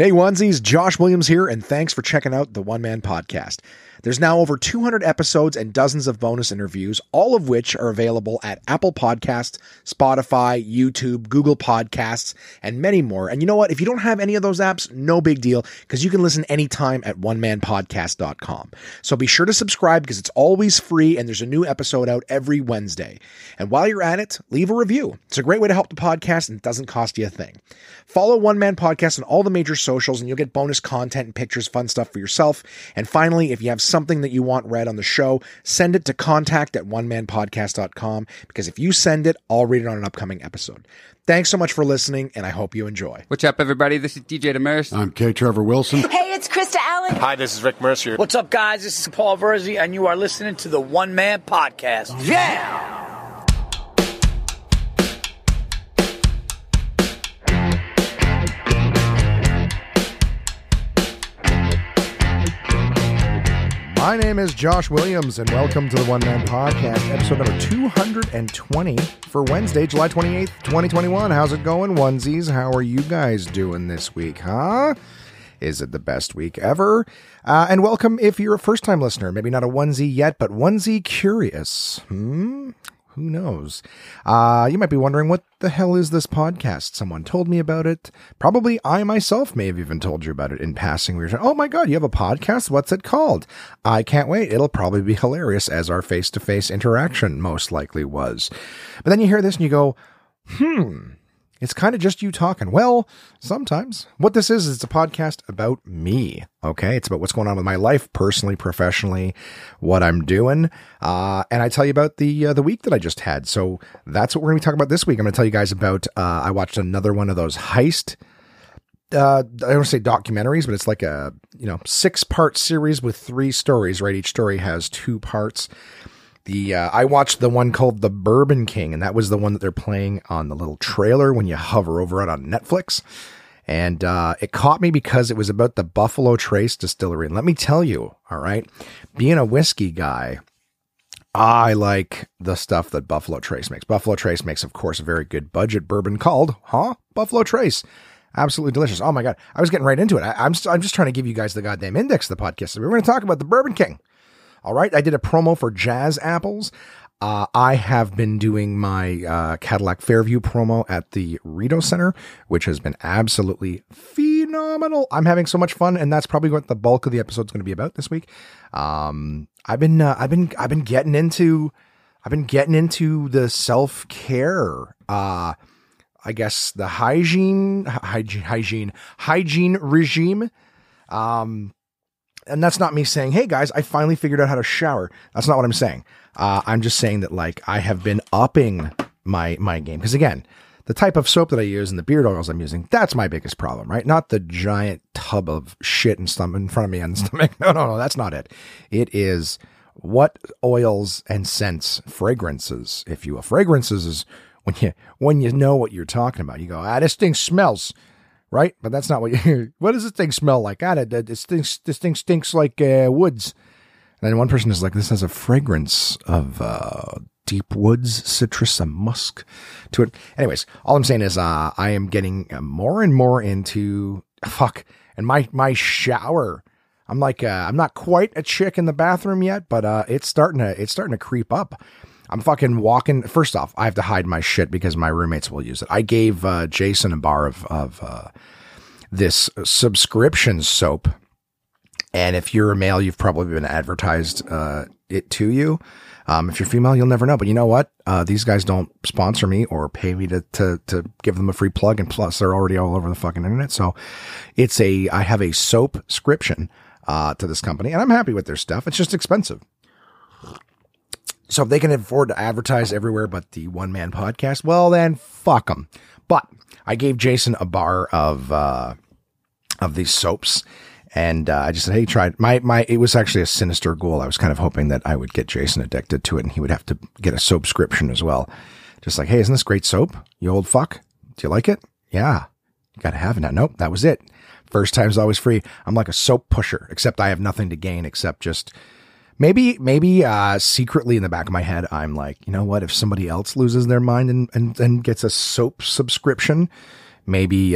Hey onesies, Josh Williams here, and thanks for checking out the One Man Podcast. There's now over 200 episodes and dozens of bonus interviews, all of which are available at Apple Podcasts, Spotify, YouTube, Google Podcasts, and many more. And you know what? If you don't have any of those apps, no big deal, because you can listen anytime at onemanpodcast.com. So be sure to subscribe because it's always free, and there's a new episode out every Wednesday. And while you're at it, leave a review. It's a great way to help the podcast, and it doesn't cost you a thing. Follow One Man Podcast on all the major socials, and you'll get bonus content and pictures, fun stuff for yourself. And finally, if you have something that you want read on the show, send it to contact@onemanpodcast.com, because if you send it, I'll read it on an upcoming episode. Thanks so much for listening, and I hope you enjoy. What's up, everybody? This is DJ Demers. I'm K. Trevor Wilson. Hey, it's Krista Allen. Hi, this is Rick Mercer. What's up, guys? This is Paul Verzi, and you are listening to the One Man Podcast. Yeah! My name is Josh Williams, and welcome to the One Man Podcast, episode number 220 for Wednesday, July 28th, 2021. How's it going, onesies? How are you guys doing this week, huh? Is it the best week ever? And welcome if you're a first-time listener. Maybe not a onesie yet, but onesie curious. Who knows? You might be wondering, what the hell is this podcast? Someone told me about it. Probably I myself may have even told you about it in passing. We were saying, oh my God, you have a podcast? What's it called? I can't wait. It'll probably be hilarious, as our face-to-face interaction most likely was. But then you hear this and you go, it's kind of just you talking. Well, sometimes. What this is, it's a podcast about me. Okay. It's about what's going on with my life, personally, professionally, what I'm doing. And I tell you about the week that I just had. So that's what we're going to be talking about this week. I'm going to tell you guys about, I watched another one of those Heist, I don't say documentaries, but it's like a, 6-part series with 3 stories, right? Each story has 2 parts. I watched the one called The Bourbon King, and that was the one that they're playing on the little trailer when you hover over it on Netflix. And it caught me because it was about the Buffalo Trace distillery. And let me tell you, all right, being a whiskey guy, I like the stuff that Buffalo Trace makes. Buffalo Trace makes, of course, a very good budget bourbon called, Buffalo Trace. Absolutely delicious. Oh my God. I was getting right into it. I'm just trying to give you guys the goddamn index of the podcast. So we're going to talk about The Bourbon King. All right. I did a promo for Jazz Apples. I have been doing my Cadillac Fairview promo at the Rideau Centre, which has been absolutely phenomenal. I'm having so much fun, and that's probably what the bulk of the episode is going to be about this week. I've been getting into the self-care, I guess the hygiene regime. And that's not me saying, hey guys, I finally figured out how to shower. That's not what I'm saying. I'm just saying that, like, I have been upping my game. Because again, the type of soap that I use and the beard oils I'm using, that's my biggest problem, right? Not the giant tub of shit in front of me on the stomach. No, that's not it. It is what oils and scents, fragrances, if you will. Fragrances is when you know what you're talking about. You go, this thing smells. Right? But that's not what you... What does this thing smell like? This thing stinks like woods. And then one person is like, this has a fragrance of deep woods, citrus, and musk to it. Anyways, all I'm saying is I am getting more and more into... Fuck. And my shower... I'm like, I'm not quite a chick in the bathroom yet, but it's starting to creep up. I'm fucking walking. First off, I have to hide my shit because my roommates will use it. I gave Jason a bar of this subscription soap. And if you're a male, you've probably been advertised it to you. If you're female, you'll never know. But you know what? These guys don't sponsor me or pay me to give them a free plug. And plus, they're already all over the fucking internet. So I have a soapscription to this company, and I'm happy with their stuff. It's just expensive. So if they can afford to advertise everywhere but the One Man Podcast, well, then fuck them. But I gave Jason a bar of these soaps, and I just said, hey, try it. It was actually a sinister goal. I was kind of hoping that I would get Jason addicted to it, and he would have to get a soapscription as well. Just like, hey, isn't this great soap? You old fuck. Do you like it? Yeah. You got to have it now. Nope, that was it. First time's always free. I'm like a soap pusher, except I have nothing to gain except just... Maybe secretly in the back of my head, I'm like, you know what? If somebody else loses their mind and gets a soap subscription, maybe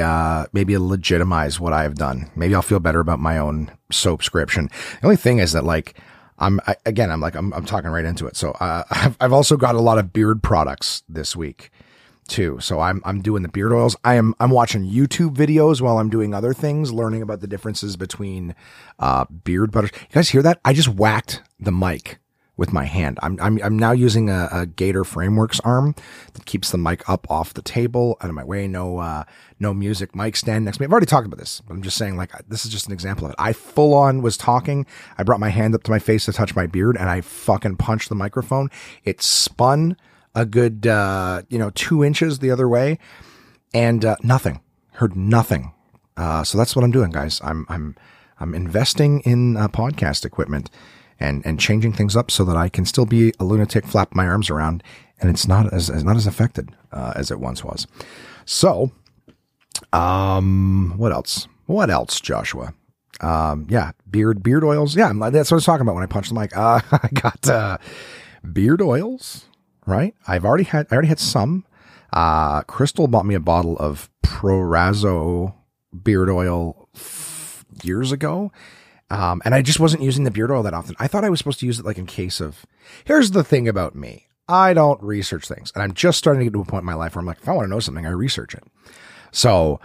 legitimize what I've done. Maybe I'll feel better about my own soapscription. The only thing is that, like, I'm talking right into it. So I've also got a lot of beard products this week too. So I'm doing the beard oils. I'm watching YouTube videos while I'm doing other things, learning about the differences between beard butters. You guys hear that? I just whacked the mic with my hand. I'm now using a Gator Frameworks arm that keeps the mic up off the table, out of my way. No music mic stand next to me. I've already talked about this, but I'm just saying, like, this is just an example of it. I full on was talking. I brought my hand up to my face to touch my beard, and I fucking punched the microphone. It spun a good, 2 inches the other way, and nothing. Heard nothing. So that's what I'm doing, guys. I'm investing in podcast equipment and changing things up so that I can still be a lunatic, flap my arms around, and it's not as affected as it once was. So, what else? What else, Joshua? Yeah, beard oils. Yeah, that's what I was talking about when I punched the mic. I got beard oils. Right, I already had some. Crystal bought me a bottle of Proraso beard oil years ago, and I just wasn't using the beard oil that often. I thought I was supposed to use it, like, in case of. Here's the thing about me: I don't research things, and I'm just starting to get to a point in my life where I'm like, if I want to know something, I research it. So,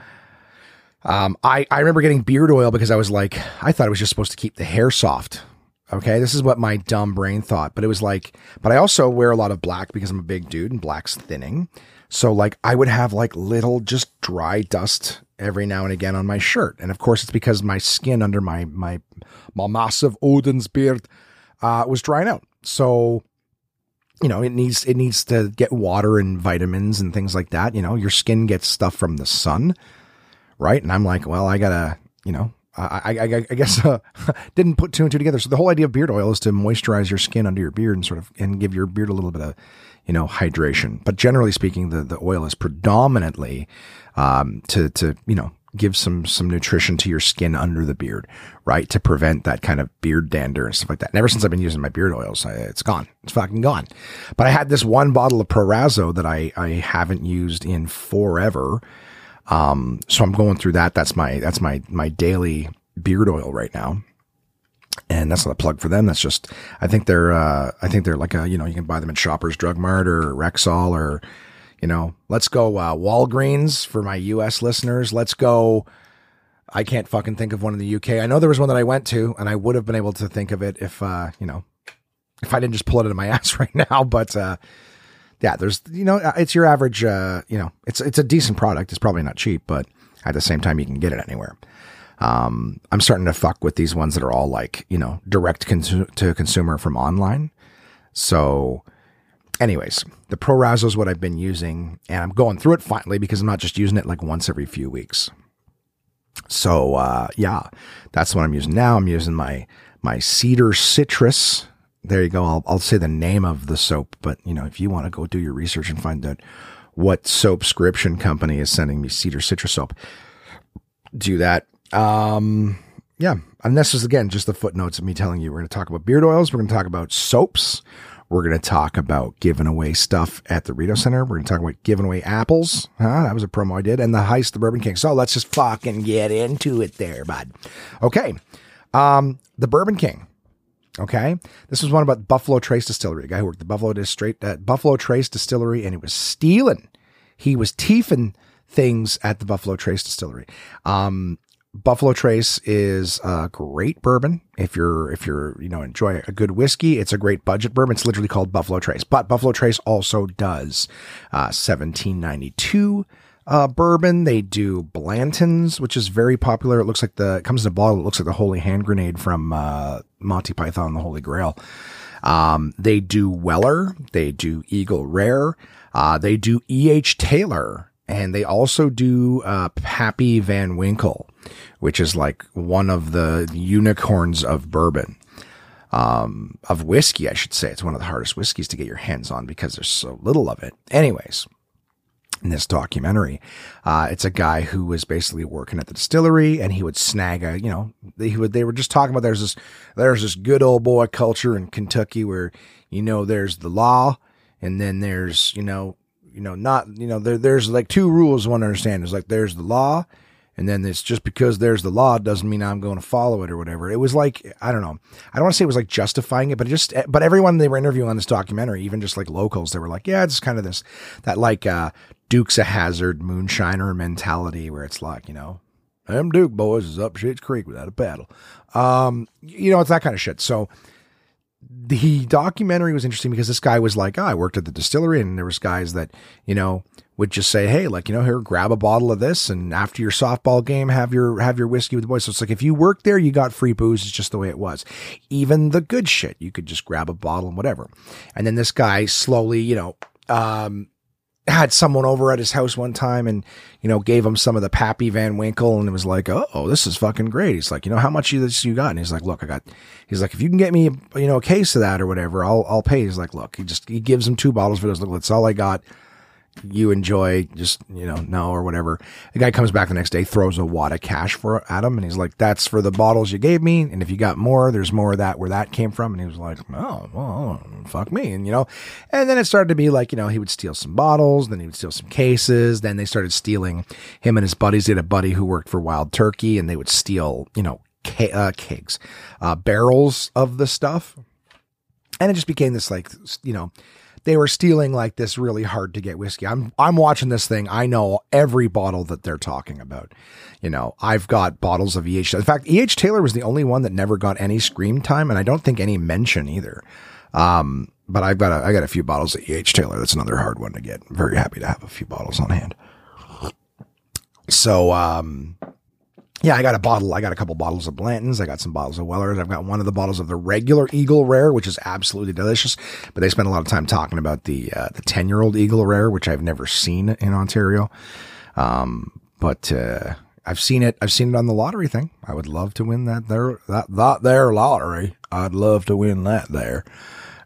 I remember getting beard oil because I was like, I thought it was just supposed to keep the hair soft. Okay, this is what my dumb brain thought, but it was like, but I also wear a lot of black because I'm a big dude and black's thinning. So, like, I would have, like, little just dry dust every now and again on my shirt. And of course it's because my skin under my massive Odin's beard was drying out. So, you know, it needs to get water and vitamins and things like that. You know, your skin gets stuff from the sun, right? And I'm like, well, I gotta, you know, I guess didn't put two and two together. So the whole idea of beard oil is to moisturize your skin under your beard and sort of and give your beard a little bit of, you know, hydration. But generally speaking, the oil is predominantly to you know, give some nutrition to your skin under the beard, right? To prevent that kind of beard dander and stuff like that. And ever since I've been using my beard oils, it's gone. It's fucking gone. But I had this one bottle of Proraso that I haven't used in forever. So I'm going through that. That's my daily beard oil right now. And that's not a plug for them. That's just, I think they're like a, you know, you can buy them at Shoppers Drug Mart or Rexall or, you know, let's go, Walgreens for my US listeners. Let's go. I can't fucking think of one in the UK. I know there was one that I went to and I would have been able to think of it if I didn't just pull it out of my ass right now, but, yeah, there's, you know, it's your average, it's a decent product. It's probably not cheap, but at the same time, you can get it anywhere. I'm starting to fuck with these ones that are all, like, you know, direct to consumer from online. So anyways, the Proraso is what I've been using, and I'm going through it finally because I'm not just using it like once every few weeks. So, yeah, that's what I'm using now. I'm using my cedar citrus. There you go. I'll say the name of the soap, but, you know, if you want to go do your research and find out what soapscription company is sending me cedar citrus soap, do that. Yeah. And this is, again, just the footnotes of me telling you, we're going to talk about beard oils. We're going to talk about soaps. We're going to talk about giving away stuff at the Rideau Centre. We're going to talk about giving away apples. That was a promo I did. And the Heist, the Bourbon King. So let's just fucking get into it there, bud. Okay. The Bourbon King. Okay, this was one about Buffalo Trace Distillery, a guy who worked at Buffalo Trace Distillery, and he was stealing. He was thiefing things at the Buffalo Trace Distillery. Buffalo Trace is a great bourbon. If you're, you know, enjoy a good whiskey, it's a great budget bourbon. It's literally called Buffalo Trace, but Buffalo Trace also does 1792 bourbon. They do Blanton's, which is very popular. It looks like it comes in a bottle. It looks like the holy hand grenade from Monty Python and the Holy Grail. They do Weller. They do Eagle Rare. They do E.H. Taylor. And they also do Pappy Van Winkle, which is like one of the unicorns of bourbon. Of whiskey, I should say. It's one of the hardest whiskeys to get your hands on because there's so little of it. Anyways. In this documentary, it's a guy who was basically working at the distillery, and he would snag a, you know, they were just talking about there's this good old boy culture in Kentucky where, you know, there's the law, and then there's, you know, there's like two rules one understands. Like, there's the law, and then it's just because there's the law doesn't mean I'm going to follow it or whatever. It was like, I don't know. I don't want to say it was like justifying it, but everyone they were interviewing on this documentary, even just like locals, they were like, yeah, it's kind of this, that like Dukes of Hazzard moonshiner mentality where it's like, you know, them Duke boys is up Shit's Creek without a paddle. It's that kind of shit. So the documentary was interesting because this guy was like, I worked at the distillery, and there was guys that, would just say, hey, like, here, grab a bottle of this, and after your softball game, have your whiskey with the boys. So it's like, if you worked there, you got free booze. It's just the way it was. Even the good shit, you could just grab a bottle and whatever. And then this guy slowly, had someone over at his house one time and, gave him some of the Pappy Van Winkle, and it was like, oh, this is fucking great. He's like, how much of this you got? And he's like, look, he's like, if you can get me, a case of that or whatever, I'll pay. He's like, look, he gives him 2 bottles for those. Look, that's all I got. You enjoy, just, no, or whatever. The guy comes back the next day, throws a wad of cash at him. And he's like, that's for the bottles you gave me. And if you got more, there's more of that where that came from. And he was like, oh, well, fuck me. And, and then it started to be like, he would steal some bottles. Then he would steal some cases. Then they started stealing him and his buddies. He had a buddy who worked for Wild Turkey, and they would steal, kegs, barrels of the stuff. And it just became this, like, they were stealing like this really hard to get whiskey. I'm watching this thing. I know every bottle that they're talking about. I've got bottles of E.H. In fact, E.H. Taylor was the only one that never got any screen time, and I don't think any mention either. But I got a few bottles of E.H. Taylor. That's another hard one to get. I'm very happy to have a few bottles on hand. So, I got a couple bottles of Blanton's. I got some bottles of Weller's. I've got one of the bottles of the regular Eagle Rare, which is absolutely delicious. But they spent a lot of time talking about the 10-year-old Eagle Rare, which I've never seen in Ontario. But I've seen it. I've seen it on the lottery thing. I would love to win that there lottery. I'd love to win that there.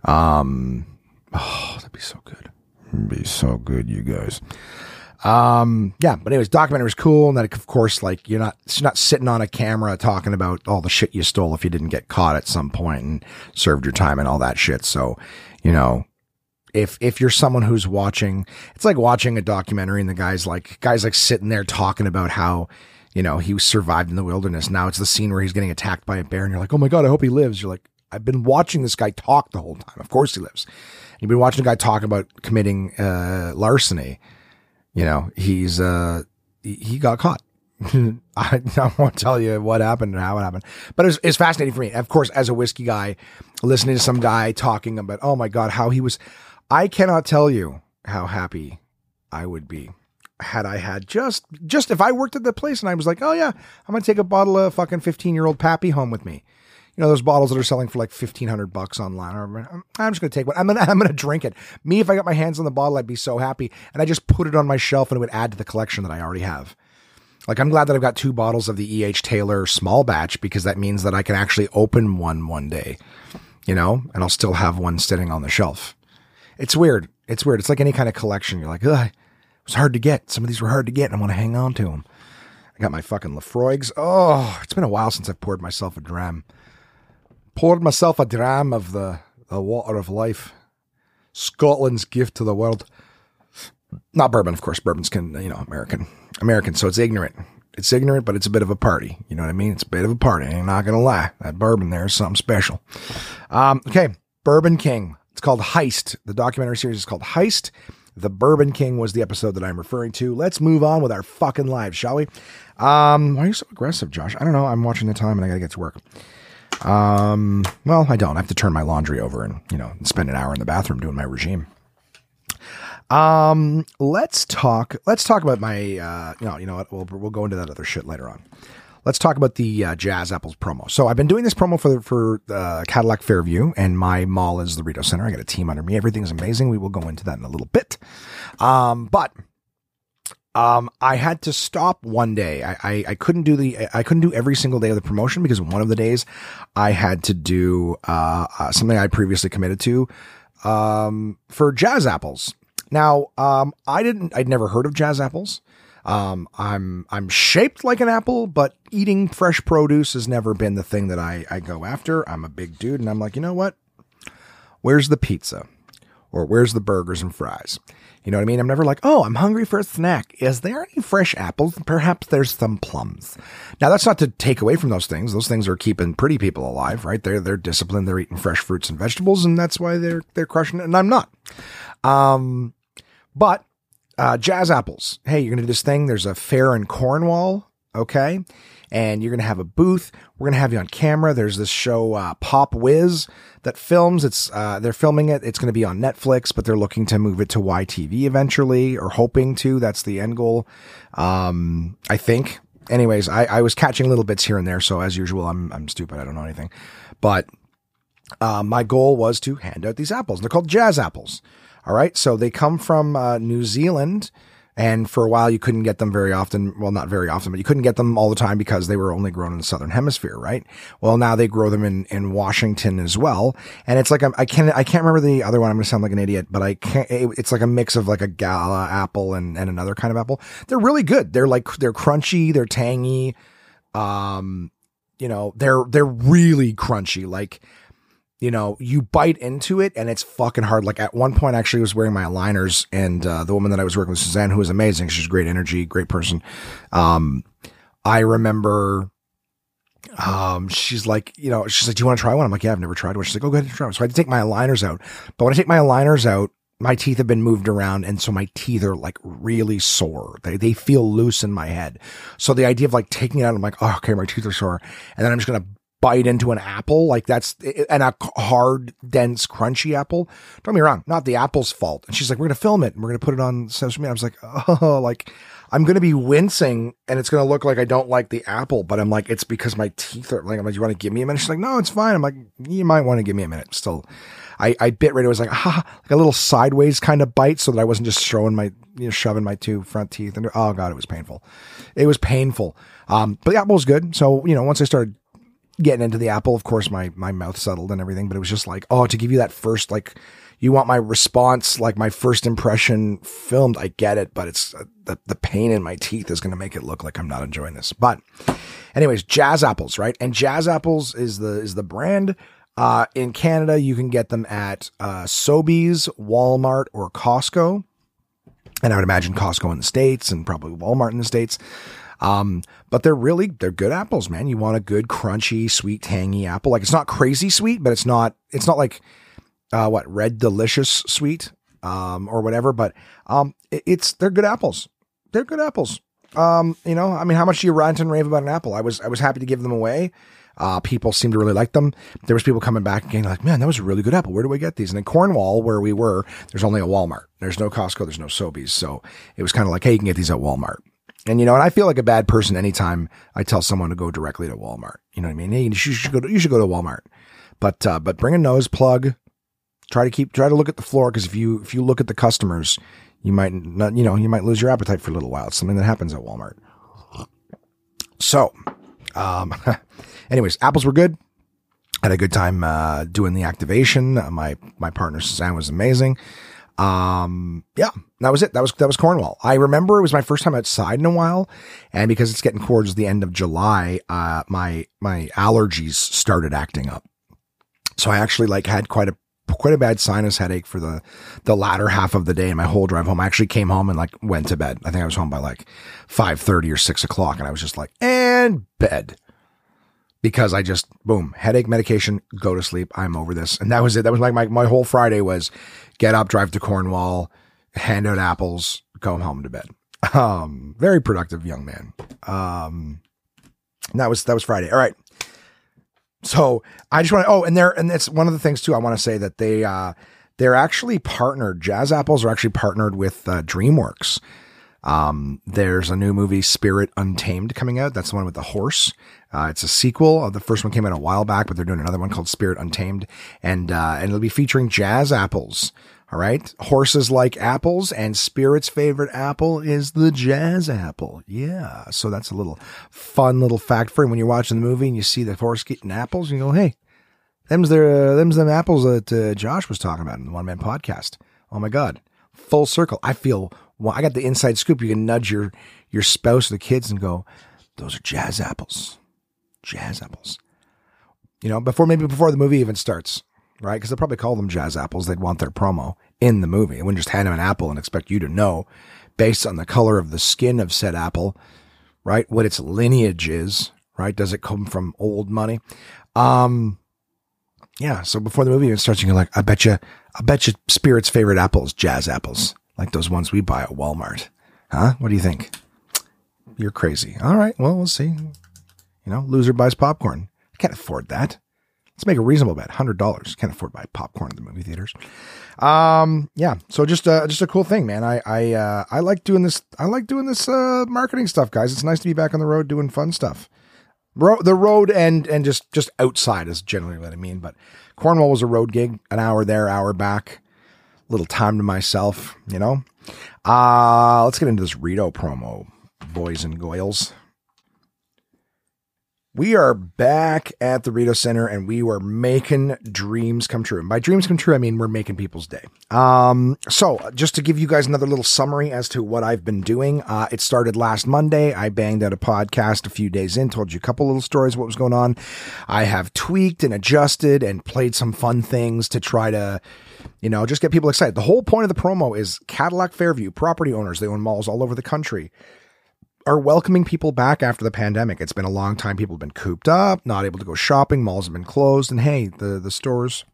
That'd be so good. It'd be so good, you guys. But anyways, documentary was cool. And then of course, like, it's not sitting on a camera talking about all the shit you stole if you didn't get caught at some point and served your time and all that shit. So, if you're someone who's watching, it's like watching a documentary and the guy's like sitting there talking about how, he survived in the wilderness. Now it's the scene where he's getting attacked by a bear and you're like, oh my God, I hope he lives. You're like, I've been watching this guy talk the whole time. Of course he lives. And you've been watching a guy talk about committing, larceny. He got caught. I won't tell you what happened and how it happened, but it's fascinating for me. Of course, as a whiskey guy, listening to some guy talking about, oh my God, how he was, I cannot tell you how happy I would be had I had just if I worked at the place and I was like, oh yeah, I'm going to take a bottle of fucking 15-year-old Pappy home with me. Those bottles that are selling for like $1,500 online. I'm just going to take one. I'm going to drink it. Me, if I got my hands on the bottle, I'd be so happy. And I just put it on my shelf and it would add to the collection that I already have. Like, I'm glad that I've got 2 bottles of the E.H. Taylor small batch, because that means that I can actually open one day, and I'll still have one sitting on the shelf. It's weird. It's like any kind of collection. You're like, ugh, it was hard to get. Some of these were hard to get and I want to hang on to them. I got my fucking Lafroigs. Oh, it's been a while since I've poured myself a dram. Poured myself a dram of the water of life, Scotland's gift to the world. Not bourbon, of course. Bourbon's American. So it's ignorant. It's ignorant, but it's a bit of a party. You know what I mean? It's a bit of a party. I'm not gonna lie. That bourbon there is something special. Okay, Bourbon King. It's called Heist. The documentary series is called Heist. The Bourbon King was the episode that I'm referring to. Let's move on with our fucking lives, shall we? Why are you so aggressive, Josh? I don't know. I'm watching the time and I gotta get to work. Well, I don't. I have to turn my laundry over and, spend an hour in the bathroom doing my regime. Let's talk about my, what? We'll go into that other shit later on. Let's talk about the Jazz Apples promo. So I've been doing this promo for Cadillac Fairview, and my mall is the Rideau Centre. I got a team under me. Everything's amazing. We will go into that in a little bit. I had to stop one day. I couldn't do every single day of the promotion, because one of the days I had to do something I previously committed to for Jazz Apples. Now, I'd never heard of Jazz Apples. I'm shaped like an apple, but eating fresh produce has never been the thing that I go after. I'm a big dude and I'm like, you know what? Where's the pizza? or where's the burgers and fries? You know what I mean? I'm never like, oh, I'm hungry for a snack. Is there any fresh apples? Perhaps there's some plums. Now, that's not to take away from those things. Those things are keeping pretty people alive, right? They're disciplined. They're eating fresh fruits and vegetables, and that's why they're crushing it. And I'm not. But Jazz Apples. Hey, you're going to do this thing. There's a fair in Cornwall. Okay. And you're going to have a booth. We're going to have you on camera. There's this show, Pop Wiz, that films. They're filming it. It's going to be on Netflix, but they're looking to move it to YTV eventually, or hoping to. That's the end goal. I think. Anyways, I was catching little bits here and there. So as usual, I'm stupid. I don't know anything, but, my goal was to hand out these apples. They're called Jazz Apples. All right. So they come from New Zealand. And for a while, you couldn't get them very often. Well, not very often, but you couldn't get them all the time because they were only grown in the Southern Hemisphere, right? Well, now they grow them in Washington as well. And it's like, I can't remember the other one. I'm going to sound like an idiot, but it's like a mix of like a gala apple and another kind of apple. They're really good. They're like, they're crunchy. They're tangy. You know, they're really crunchy. Like, you know, you bite into it and it's fucking hard. Like at one point, actually, I was wearing my aligners, and the woman that I was working with, Suzanne, who was amazing. She's great energy, great person. I remember she's like, do you want to try one? I'm like, yeah, I've never tried one. She's like, oh, go ahead and try one. So I had to take my aligners out. But when I take my aligners out, my teeth have been moved around, and so my teeth are like really sore. They feel loose in my head. So the idea of like taking it out, I'm like, oh, okay, my teeth are sore. And then I'm just going to bite into an apple like that's and a hard, dense, crunchy apple. Don't get me wrong, not the apple's fault. And she's like, we're going to film it and we're going to put it on social media. I was like, oh, like I'm going to be wincing and it's going to look like I don't like the apple, but I'm like, it's because my teeth are like, I'm like, you want to give me a minute? She's like, no, it's fine. I'm like, you might want to give me a minute. Still, I bit right. It was like, like a little sideways kind of bite so that I wasn't just shoving my two front teeth under. Oh God, it was painful. It was painful. But the apple was good. So, you know, once I started getting into the apple, of course, my mouth settled and everything, but it was just like, oh, to give you that first, like, you want my response, like my first impression filmed. I get it, but it's the pain in my teeth is going to make it look like I'm not enjoying this. But anyways, Jazz Apples, right? And Jazz Apples is the brand. In Canada, you can get them at Sobeys, Walmart, or Costco. And I would imagine Costco in the States and probably Walmart in the States. But they're good apples, man. You want a good, crunchy, sweet, tangy apple. Like, it's not crazy sweet, but it's not like, Red Delicious sweet, or whatever, but, they're good apples. They're good apples. You know, I mean, how much do you rant and rave about an apple? I was happy to give them away. People seem to really like them. There was people coming back again, like, man, that was a really good apple. Where do I get these? And in Cornwall, where we were, there's only a Walmart. There's no Costco. There's no Sobeys. So it was kind of like, hey, you can get these at Walmart. And, you know, and I feel like a bad person anytime I tell someone to go directly to Walmart. You know what I mean? Hey, you should go to Walmart, but bring a nose plug, try to look at the floor. Cause if you look at the customers, you might not, you know, you might lose your appetite for a little while. It's something that happens at Walmart. So, anyways, apples were good. Had a good time, doing the activation. My partner Suzanne was amazing. Yeah, that was it. That was Cornwall. I remember it was my first time outside in a while. And because it's getting towards the end of July, my allergies started acting up. So I actually like had quite a bad sinus headache for the latter half of the day. And my whole drive home, I actually came home and like went to bed. I think I was home by like 5:30 or 6 o'clock. And I was just like, and bed. Because I just, boom, headache, medication, go to sleep. I'm over this. And that was it. That was like my whole Friday was get up, drive to Cornwall, hand out apples, go home to bed. Very productive young man. That was Friday. All right. So I just want to, and it's one of the things too, I want to say that they're actually partnered. Jazz Apples are actually partnered with DreamWorks. There's a new movie, Spirit Untamed, coming out. That's the one with the horse. It's a sequel. The first one came out a while back, but they're doing another one called Spirit Untamed, and it'll be featuring Jazz Apples. All right. Horses like apples, and Spirit's favorite apple is the Jazz Apple. Yeah. So that's a little fun little fact for you. When you're watching the movie and you see the horse eating apples, and you go, hey, them's them apples that Josh was talking about in the One Man Podcast. Oh my God. Full circle. I feel, well, I got the inside scoop. You can nudge your spouse or the kids and go, those are Jazz Apples. Jazz Apples. You know, before the movie even starts, right? Because they'll probably call them Jazz Apples. They'd want their promo. in the movie. It wouldn't just hand him an apple and expect you to know, based on the color of the skin of said apple, right, what its lineage is, right? Does it come from old money? Yeah, so before the movie even starts, you're like, I bet you Spirit's favorite apple is Jazz Apples, like those ones we buy at Walmart. Huh? What do you think? You're crazy. All right, well, we'll see. You know, loser buys popcorn. I can't afford that. Let's make a reasonable bet. $100. Can't afford to buy popcorn in the movie theaters. Yeah. So just a cool thing, man. I like doing this. I like doing this marketing stuff, guys. It's nice to be back on the road doing fun stuff. The road and just outside is generally what I mean. But Cornwall was a road gig. An hour there, hour back. Little time to myself, you know. Let's get into this Rideau promo, boys and goyles. We are back at the Rideau Centre and we were making dreams come true. And by dreams come true, I mean we're making people's day. So just to give you guys another little summary as to what I've been doing. It started last Monday. I banged out a podcast a few days in, told you a couple little stories, what was going on. I have tweaked and adjusted and played some fun things to try to, you know, just get people excited. The whole point of the promo is Cadillac Fairview, property owners, they own malls all over the country, are welcoming people back after the pandemic. It's been a long time. People have been cooped up, not able to go shopping. Malls have been closed. And hey, the stores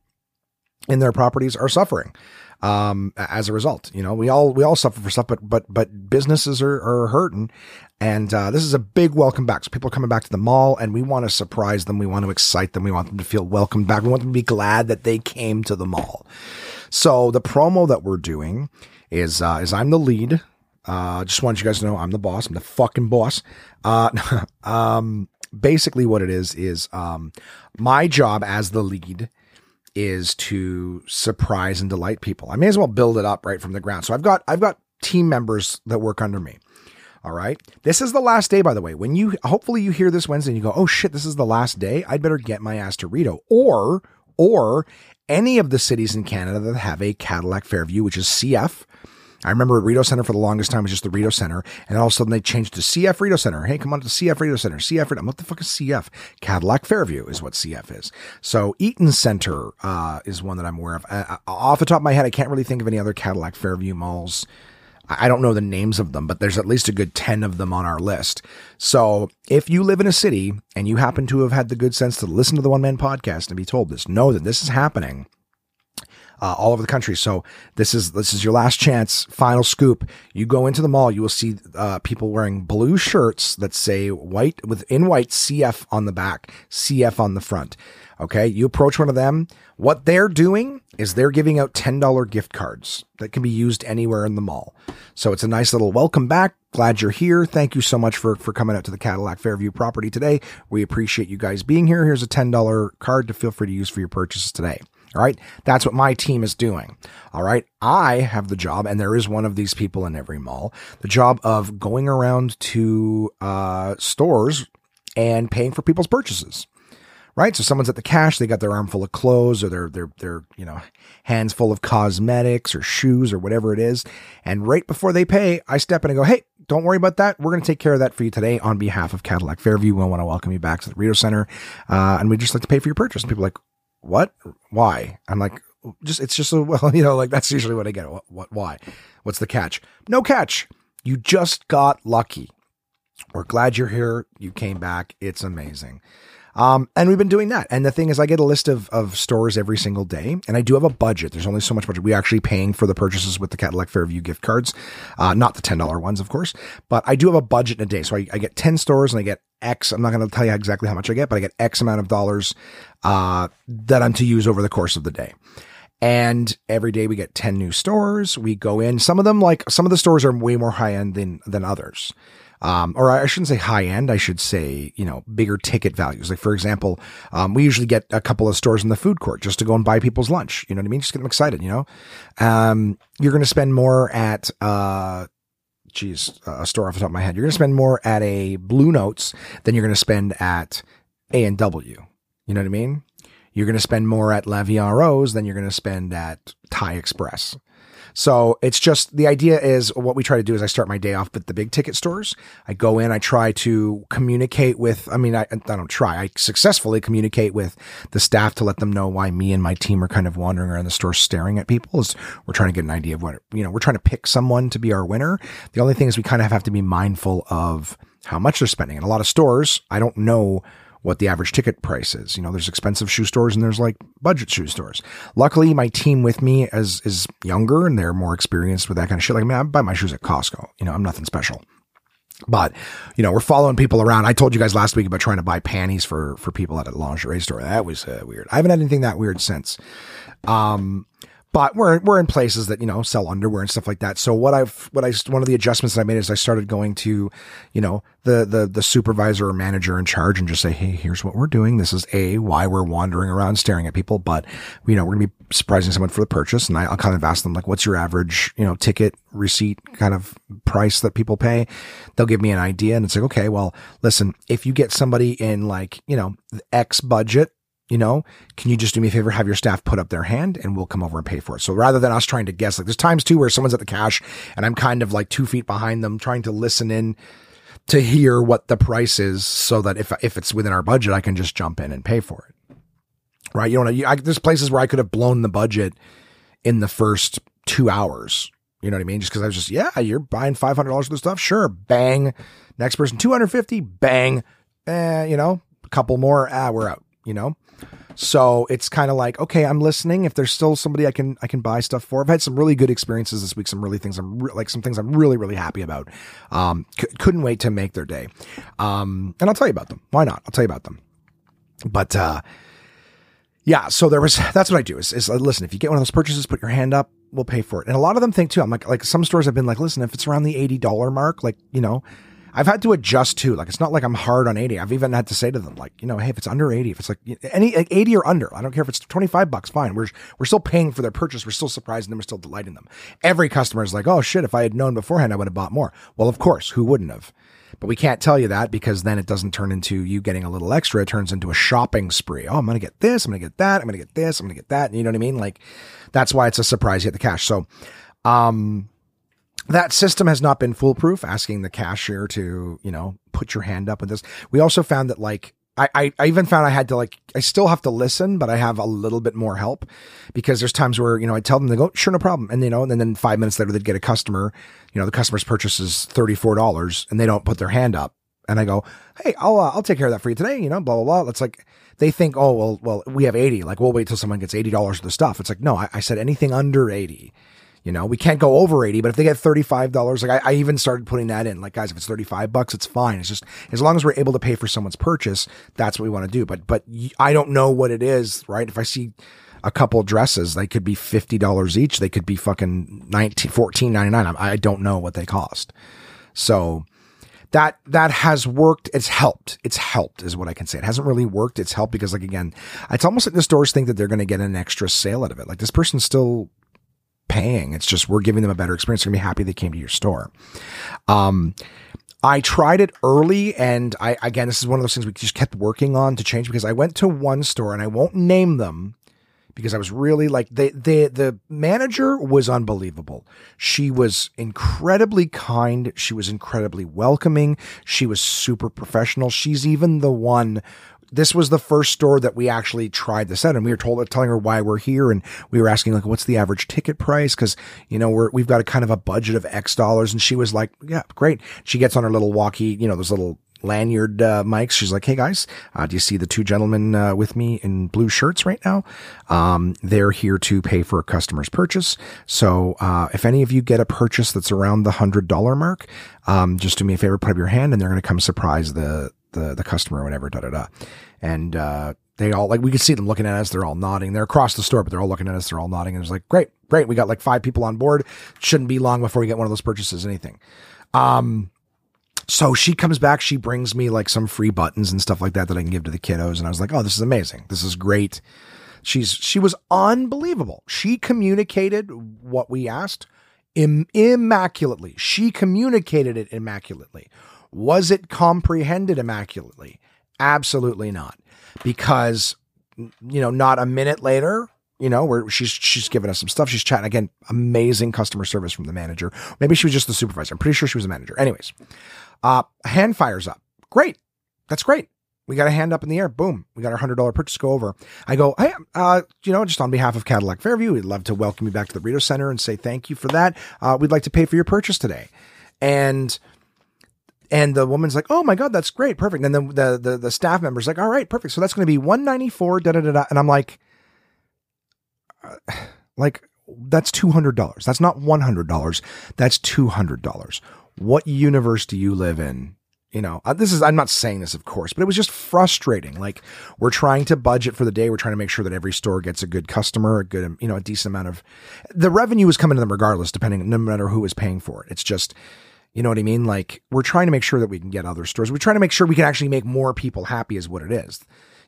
in their properties are suffering as a result. You know, we all suffer for stuff, but businesses are hurting. And this is a big welcome back. So people are coming back to the mall and we want to surprise them. We want to excite them. We want them to feel welcome back. We want them to be glad that they came to the mall. So the promo that we're doing is I'm the lead. Just wanted you guys to know I'm the boss. I'm the fucking boss. Basically what it is my job as the lead is to surprise and delight people. I may as well build it up right from the ground. So I've got team members that work under me. All right. This is the last day, by the way. When you, hopefully you hear this Wednesday and you go, oh shit, this is the last day. I'd better get my ass to Rideau or any of the cities in Canada that have a Cadillac Fairview, which is CF. I remember Rideau Centre for the longest time was just the Rideau Centre, and all of a sudden they changed to CF Rideau Centre. Hey, come on to CF Rideau Centre. CF Rideau. What the fuck is CF? Cadillac Fairview is what CF is. So Eaton Centre is one that I'm aware of. Off the top of my head, I can't really think of any other Cadillac Fairview malls. I don't know the names of them, but there's at least a good 10 of them on our list. So if you live in a city and you happen to have had the good sense to listen to the One Man Podcast and be told this, know that this is happening all over the country. So this is your last chance, final scoop. You go into the mall, you will see people wearing blue shirts that say white with in white CF on the back, CF on the front. Okay. You approach one of them. What they're doing is they're giving out $10 gift cards that can be used anywhere in the mall. So it's a nice little welcome back. Glad you're here. Thank you so much for coming out to the Cadillac Fairview property today. We appreciate you guys being here. Here's a $10 card to feel free to use for your purchases today. All right. That's what my team is doing. All right. I have the job, and there is one of these people in every mall, the job of going around to stores and paying for people's purchases. Right. So someone's at the cash. They got their arm full of clothes or their, you know, hands full of cosmetics or shoes or whatever it is. And right before they pay, I step in and go, hey, don't worry about that. We're going to take care of that for you today on behalf of Cadillac Fairview. We want to welcome you back to the Rideau Centre. And we'd just like to pay for your purchase. And people are like, what? Why? I'm like, that's usually what I get. What? Why? What's the catch? No catch. You just got lucky. We're glad you're here. You came back. It's amazing. And we've been doing that. And the thing is, I get a list of stores every single day, and I do have a budget. There's only so much budget. We're actually paying for the purchases with the Cadillac Fairview gift cards, not the $10 ones, of course, but I do have a budget in a day. So I get 10 stores and I get X. I'm not going to tell you exactly how much I get, but I get X amount of dollars, that I'm to use over the course of the day. And every day we get 10 new stores. We go in. Some of them, like some of the stores are way more high end than others. Or I shouldn't say high end. I should say, you know, bigger ticket values. Like for example, we usually get a couple of stores in the food court just to go and buy people's lunch. You know what I mean? Just get them excited, you know, you're going to spend more at, a store off the top of my head. You're going to spend more at a Blue Notes than you're going to spend at A&W. You know what I mean? You're going to spend more at La Vie en Rose than you're going to spend at Thai Express. So it's just, the idea is what we try to do is I start my day off at the big ticket stores. I go in, I try to communicate with, I successfully communicate with the staff to let them know why me and my team are kind of wandering around the store staring at people. We're trying to get an idea of what, we're trying to pick someone to be our winner. The only thing is we kind of have to be mindful of how much they're spending. In a lot of stores, I don't know what the average ticket price is. There's expensive shoe stores and there's like budget shoe stores. Luckily, my team with me is younger and they're more experienced with that kind of shit. Like, man, I buy my shoes at Costco. I'm nothing special. But, we're following people around. I told you guys last week about trying to buy panties for people at a lingerie store. That was weird. I haven't had anything that weird since. But we're in places that, sell underwear and stuff like that. So one of the adjustments that I made is I started going to, the supervisor or manager in charge and just say, hey, here's what we're doing. This is why we're wandering around staring at people, but we're gonna be surprising someone for the purchase. And I'll kind of ask them like, what's your average, ticket receipt kind of price that people pay? They'll give me an idea. And it's like, okay, well, listen, if you get somebody in like, the X budget, can you just do me a favor, have your staff put up their hand and we'll come over and pay for it. So rather than us trying to guess, like there's times too where someone's at the cash and I'm kind of like 2 feet behind them trying to listen in to hear what the price is so that if it's within our budget, I can just jump in and pay for it. Right. There's places where I could have blown the budget in the first 2 hours. You know what I mean? Just because I was just, you're buying $500 worth of stuff. Sure. Bang. Next person, $250. Bang. A couple more. We're out, So it's kind of like, okay, I'm listening. If there's still somebody I can buy stuff for. I've had some really good experiences this week. Some things I'm really, really happy about. Couldn't wait to make their day. And I'll tell you about them. Why not? I'll tell you about them. But, so that's what I do is listen, if you get one of those purchases, put your hand up, we'll pay for it. And a lot of them think too, I'm like some stores have been like, listen, if it's around the $80 mark, like, I've had to adjust too. Like, it's not like I'm hard on 80. I've even had to say to them, like, hey, if it's under 80, if it's like any like 80 or under, I don't care if it's $25, fine. We're still paying for their purchase. We're still surprising them. We're still delighting them. Every customer is like, oh shit, if I had known beforehand, I would have bought more. Well, of course, who wouldn't have? But we can't tell you that because then it doesn't turn into you getting a little extra. It turns into a shopping spree. Oh, I'm going to get this. I'm going to get that. I'm going to get this. I'm going to get that. And you know what I mean? Like, that's why it's a surprise you get the cash. So, that system has not been foolproof, asking the cashier to, put your hand up with this. We also found that like, I even found I had to like, I still have to listen, but I have a little bit more help because there's times where, I tell them, they go, sure, no problem. And, and then 5 minutes later they'd get a customer, the customer's purchase is $34 and they don't put their hand up. And I go, hey, I'll take care of that for you today. Blah, blah, blah. It's like, they think, oh, well, we have 80. Like, we'll wait till someone gets $80 worth of stuff. It's like, no, I said anything under 80. We can't go over 80, but if they get $35, like I even started putting that in, like, guys, if it's $35, it's fine. It's just, as long as we're able to pay for someone's purchase, that's what we want to do. But I don't know what it is, right? If I see a couple dresses, they could be $50 each. They could be fucking $14.99. I don't know what they cost. So that has worked. It's helped is what I can say. It hasn't really worked. It's helped because, like, again, it's almost like the stores think that they're going to get an extra sale out of it. Like, this person's still paying. It's just, we're giving them a better experience. They're gonna be happy they came to your store. I tried it early, and again, this is one of those things we just kept working on to change, because I went to one store, and I won't name them because I was really like, the manager was unbelievable. She was incredibly kind. She was incredibly welcoming. She was super professional. She's even the one. This was the first store that we actually tried this out, and we were telling her why we're here. And we were asking, like, what's the average ticket price? Cause we've got a kind of a budget of X dollars. And she was like, yeah, great. She gets on her little walkie, those little lanyard mics. She's like, hey guys, do you see the two gentlemen with me in blue shirts right now? They're here to pay for a customer's purchase. So if any of you get a purchase that's around the $100 mark, just do me a favor, put up your hand, and they're going to come surprise the customer or whatever, da, da, da. And, they all, like, we could see them looking at us. They're all nodding. They're across the store, but they're all looking at us. They're all nodding. And it's like, great. We got like 5 people on board. Shouldn't be long before we get one of those purchases, anything. So she comes back, she brings me like some free buttons and stuff like that I can give to the kiddos. And I was like, oh, this is amazing. This is great. She was unbelievable. She communicated what we asked immaculately. She communicated it immaculately. Was it comprehended immaculately? Absolutely not. Because, not a minute later, You know, where she's giving us some stuff. She's chatting. Again, amazing customer service from the manager. Maybe she was just the supervisor. I'm pretty sure she was the manager. Anyways, a hand fires up. Great. That's great. We got a hand up in the air. Boom. We got our $100 purchase go over. I go, hey, you know, just on behalf of Cadillac Fairview, we'd love to welcome you back to the Rideau Centre and say thank you for that. We'd like to pay for your purchase today. And the woman's like, oh my God, that's great. Perfect. And then the staff member's like, all right, perfect. So that's going to be $194. Da, da, da, da. And I'm like, that's $200. That's not $100. That's $200. What universe do you live in? You know, I'm not saying this, of course, but it was just frustrating. Like, we're trying to budget for the day. We're trying to make sure that every store gets a good customer, a good, you know, a decent amount of the revenue was coming to them regardless, no matter who was paying for it. It's just, you know what I mean? Like, we're trying to make sure that we can get other stores. We're trying to make sure we can actually make more people happy is what it is.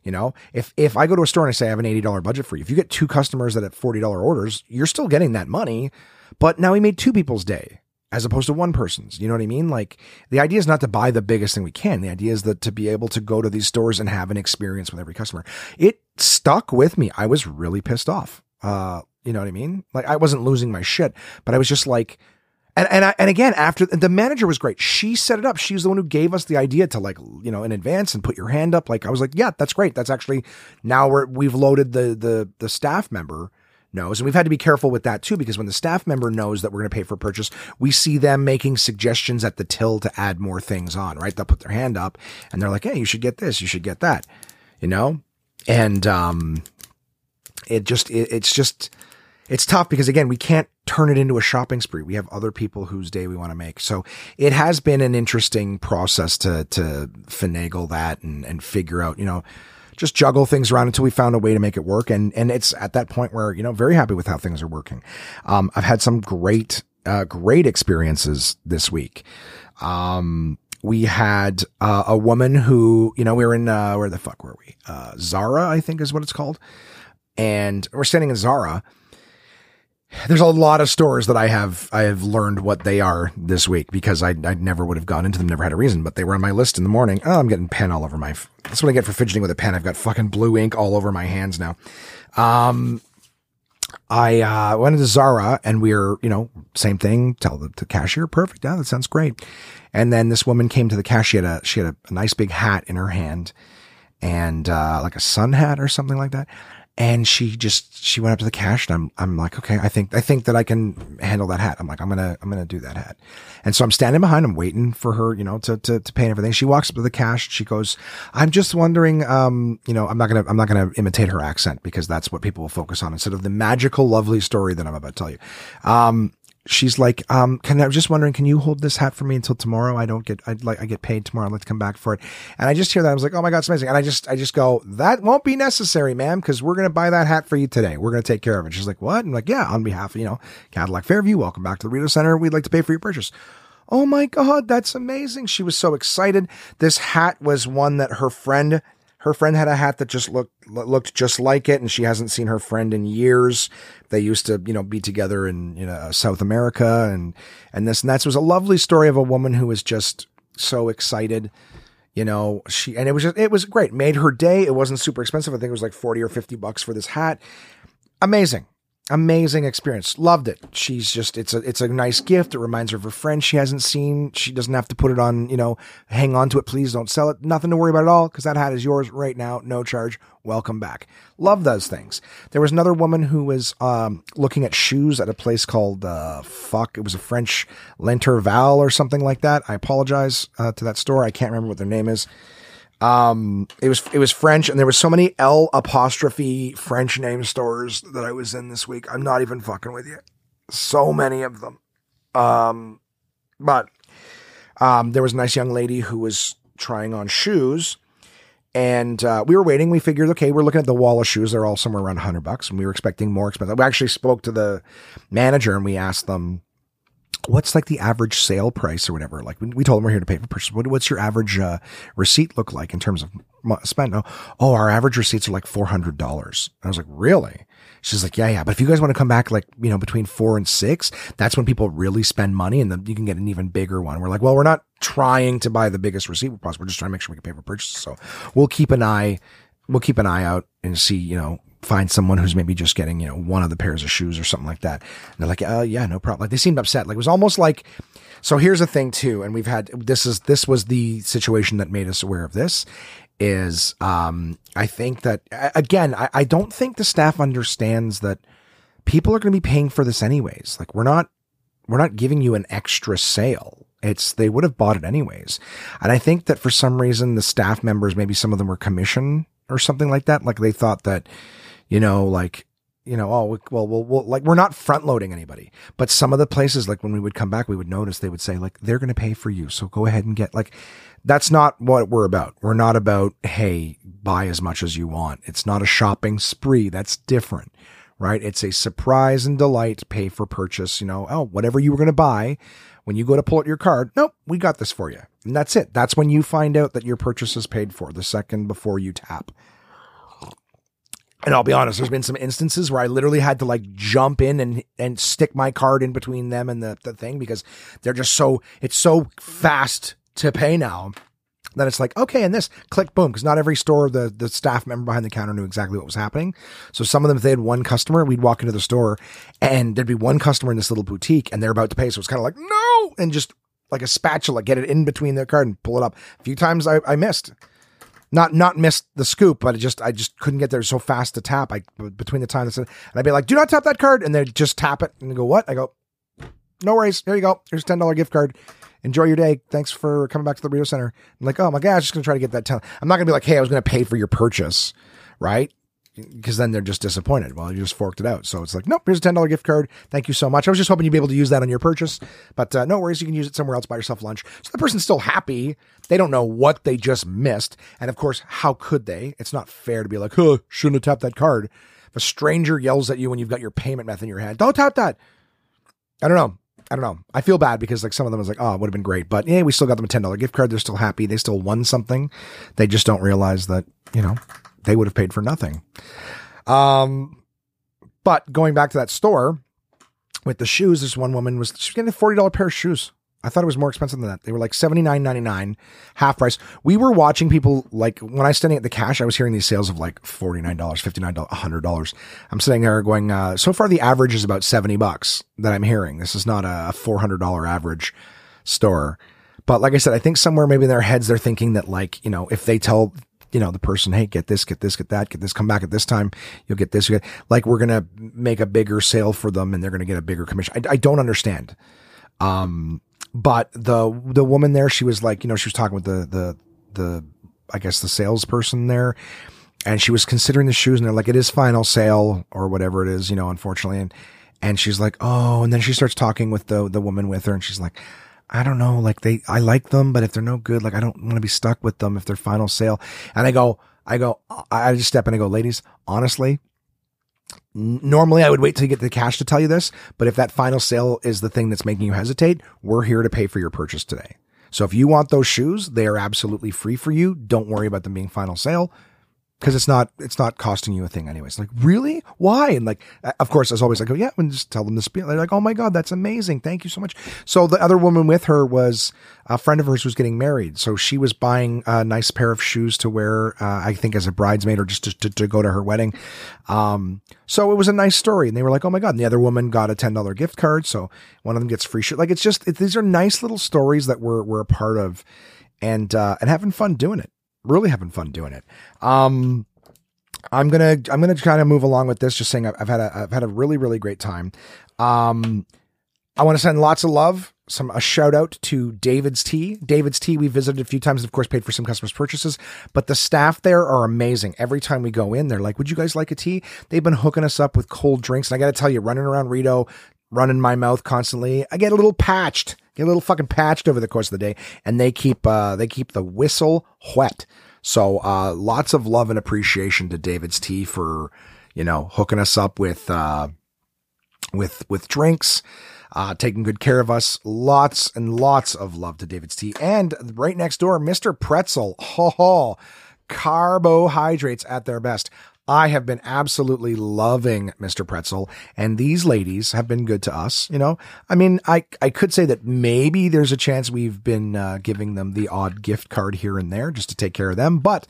You know, if I go to a store and I say I have an $80 budget for you, if you get two customers that have $40 orders, you're still getting that money, but now we made two people's day as opposed to one person's. You know what I mean? Like, the idea is not to buy the biggest thing we can. The idea is that to be able to go to these stores and have an experience with every customer. It stuck with me. I was really pissed off. You know what I mean? Like, I wasn't losing my shit, but I was just like, and again, after the manager was great, she set it up. She was the one who gave us the idea to, like, you know, in advance and put your hand up. Like, I was like, yeah, that's great. That's actually now we've loaded the staff member knows. And we've had to be careful with that too, because when the staff member knows that we're going to pay for purchase, we see them making suggestions at the till to add more things on, right? They'll put their hand up and they're like, hey, you should get this. You should get that, you know? And, it's tough because, again, we can't turn it into a shopping spree. We have other people whose day we want to make. So it has been an interesting process to finagle that and figure out, you know, just juggle things around until we found a way to make it work. And it's at that point where, you know, very happy with how things are working. I've had some great experiences this week. We had a woman who, you know, we were in, where the fuck were we? Zara, I think is what it's called. And we're standing in Zara. There's a lot of stores that I have learned what they are this week because I never would have gone into them, never had a reason, but they were on my list in the morning. Oh, I'm getting pen all over my, that's what I get for fidgeting with a pen. I've got fucking blue ink all over my hands now. I went into Zara and we're, you know, same thing, tell the cashier, perfect. Yeah, that sounds great. And then this woman came to the cash. She had a nice big hat in her hand and, like a sun hat or something like that. And she went up to the cash and I'm like, okay, I think that I can handle that hat. I'm like, I'm going to do that hat. And so I'm standing behind him waiting for her, you know, to pay and everything. She walks up to the cash. She goes, I'm just wondering, you know, I'm not going to imitate her accent because that's what people will focus on instead of the magical, lovely story that I'm about to tell you. She's like, I'm just wondering, can you hold this hat for me until tomorrow? I get paid tomorrow. I'd like to come back for it. And I just hear that. I was like, oh my God, it's amazing. And I just go, that won't be necessary, ma'am. Cause we're going to buy that hat for you today. We're going to take care of it. She's like, what? I'm like, yeah, on behalf of, you know, Cadillac Fairview, welcome back to the Rideau Centre. We'd like to pay for your purchase. Oh my God, that's amazing. She was so excited. This hat was one that her friend had a hat that just looked just like it. And she hasn't seen her friend in years. They used to, you know, be together in, you know, South America and this and that. So it was a lovely story of a woman who was just so excited, you know, it was great. Made her day. It wasn't super expensive. I think it was like $40 or $50 for this hat. Amazing experience. Loved it. She's just, it's a nice gift. It reminds her of her friend she hasn't seen. She doesn't have to put it on, you know, hang on to it. Please don't sell it. Nothing to worry about at all. Cause that hat is yours right now. No charge. Welcome back. Love those things. There was another woman who was, looking at shoes at a place called, it was a French Lenterval or something like that. I apologize to that store. I can't remember what their name is. It was French and there was so many L' French name stores that I was in this week. I'm not even fucking with you. So many of them. But there was a nice young lady who was trying on shoes and, we were waiting. We figured, okay, we're looking at the wall of shoes. They're all somewhere around $100 and we were expecting more expensive. We actually spoke to the manager and we asked them, what's like the average sale price or whatever? Like we told them we're here to pay for purchase. What's your average receipt look like in terms of spend? Oh, our average receipts are like $400. I was like, really? She's like, yeah. But if you guys want to come back, like, you know, between 4 and 6, that's when people really spend money and you can get an even bigger one. We're like, well, we're not trying to buy the biggest receipt possible. We're just trying to make sure we can pay for purchase. So we'll keep an eye out and see, you know, find someone who's maybe just getting, you know, one of the pairs of shoes or something like that. And they're like, oh yeah, no problem. Like, they seemed upset. Like, it was almost like, so here's the thing too. And we've had, this was the situation that made us aware of this is, I think that again, I don't think the staff understands that people are going to be paying for this anyways. Like, we're not giving you an extra sale. They would have bought it anyways. And I think that for some reason, the staff members, maybe some of them were commissioned or something like that. Like, they thought that, we're not front loading anybody, but some of the places, like when we would come back, we would notice they would say like, they're going to pay for you. So go ahead and get, like, that's not what we're about. We're not about, hey, buy as much as you want. It's not a shopping spree. That's different. Right? It's a surprise and delight, pay for purchase, whatever you were going to buy when you go to pull out your card. Nope, we got this for you. And that's it. That's when you find out that your purchase is paid for, the second before you tap. And I'll be honest, there's been some instances where I literally had to like jump in and stick my card in between them and the thing, because they're just it's so fast to pay now. Then it's like, okay, and this, click, boom, because not every store, the staff member behind the counter knew exactly what was happening. So some of them, if they had one customer, we'd walk into the store and there'd be one customer in this little boutique and they're about to pay. So it's kind of like, no, and just like a spatula, get it in between their card and pull it up. A few times I missed. Not missed the scoop, but I just couldn't get there so fast to tap. Between the time, and I'd be like, do not tap that card. And they'd just tap it and go, what? I go, no worries. Here you go. Here's a $10 gift card. Enjoy your day. Thanks for coming back to the Rideau Centre. I'm like, oh my God, I was just going to try to get that $10. I'm not going to be like, hey, I was going to pay for your purchase, right? Because then they're just disappointed. Well, you just forked it out. So it's like, nope, here's a $10 gift card. Thank you so much. I was just hoping you'd be able to use that on your purchase. But no worries, you can use it somewhere else, buy yourself lunch. So the person's still happy. They don't know what they just missed. And of course, how could they? It's not fair to be like, oh, shouldn't have tapped that card. If a stranger yells at you when you've got your payment method in your head, don't tap that. I don't know. I feel bad because like some of them was like, oh, it would have been great. But yeah, we still got them a $10 gift card. They're still happy. They still won something. They just don't realize that, they would have paid for nothing. But going back to that store with the shoes, this one woman she was getting a $40 pair of shoes. I thought it was more expensive than that. They were like $79.99, half price. We were watching people, like when I was standing at the cash, I was hearing these sales of like $49, $59, $100. I'm sitting there going, so far the average is about $70 that I'm hearing. This is not a $400 average store. But like I said, I think somewhere maybe in their heads, they're thinking that like, if they tell, the person, hey, get this, get this, get that, get this, come back at this time, you'll get this. Like, we're going to make a bigger sale for them and they're going to get a bigger commission. I don't understand. But the woman there, she was like, she was talking with the I guess the salesperson there, and she was considering the shoes, and they're like, it is final sale or whatever it is, unfortunately. And she's like, oh, and then she starts talking with the woman with her, and she's like, I don't know, like I like them, but if they're no good, like I don't want to be stuck with them if they're final sale. And I just step in and go, ladies, honestly, normally I would wait till you get the cash to tell you this, but if that final sale is the thing that's making you hesitate, we're here to pay for your purchase today. So if you want those shoes, they are absolutely free for you. Don't worry about them being final sale, because it's not costing you a thing anyways. Like, really? Why? And like, of course, as always, I go, yeah, and just tell them this. They're like, oh my God, that's amazing. Thank you so much. So the other woman with her was a friend of hers who was getting married. So she was buying a nice pair of shoes to wear, I think as a bridesmaid or just to go to her wedding. So it was a nice story, and they were like, oh my God. And the other woman got a $10 gift card. So one of them gets free shit. Like, it's just, these are nice little stories that we're a part of, and having fun doing it. Really having fun doing it. I'm gonna kind of move along with this, just saying I've had a really, really great time. I want to send lots of love, a shout out to David's Tea. David's Tea, we visited a few times and of course paid for some customers' purchases, but the staff there are amazing. Every time we go in, they're like, would you guys like a tea? They've been hooking us up with cold drinks, and I gotta tell you, running around Rideau, running my mouth constantly, I get a little fucking patched over the course of the day, and they keep the whistle wet. So lots of love and appreciation to David's Tea for, hooking us up with drinks, taking good care of us. Lots and lots of love to David's Tea. And right next door, Mr. Pretzel. Ho ho. carbohydrates at their best. I have been absolutely loving Mr. Pretzel, and these ladies have been good to us. You know, I mean, I could say that maybe there's a chance we've been giving them the odd gift card here and there just to take care of them, but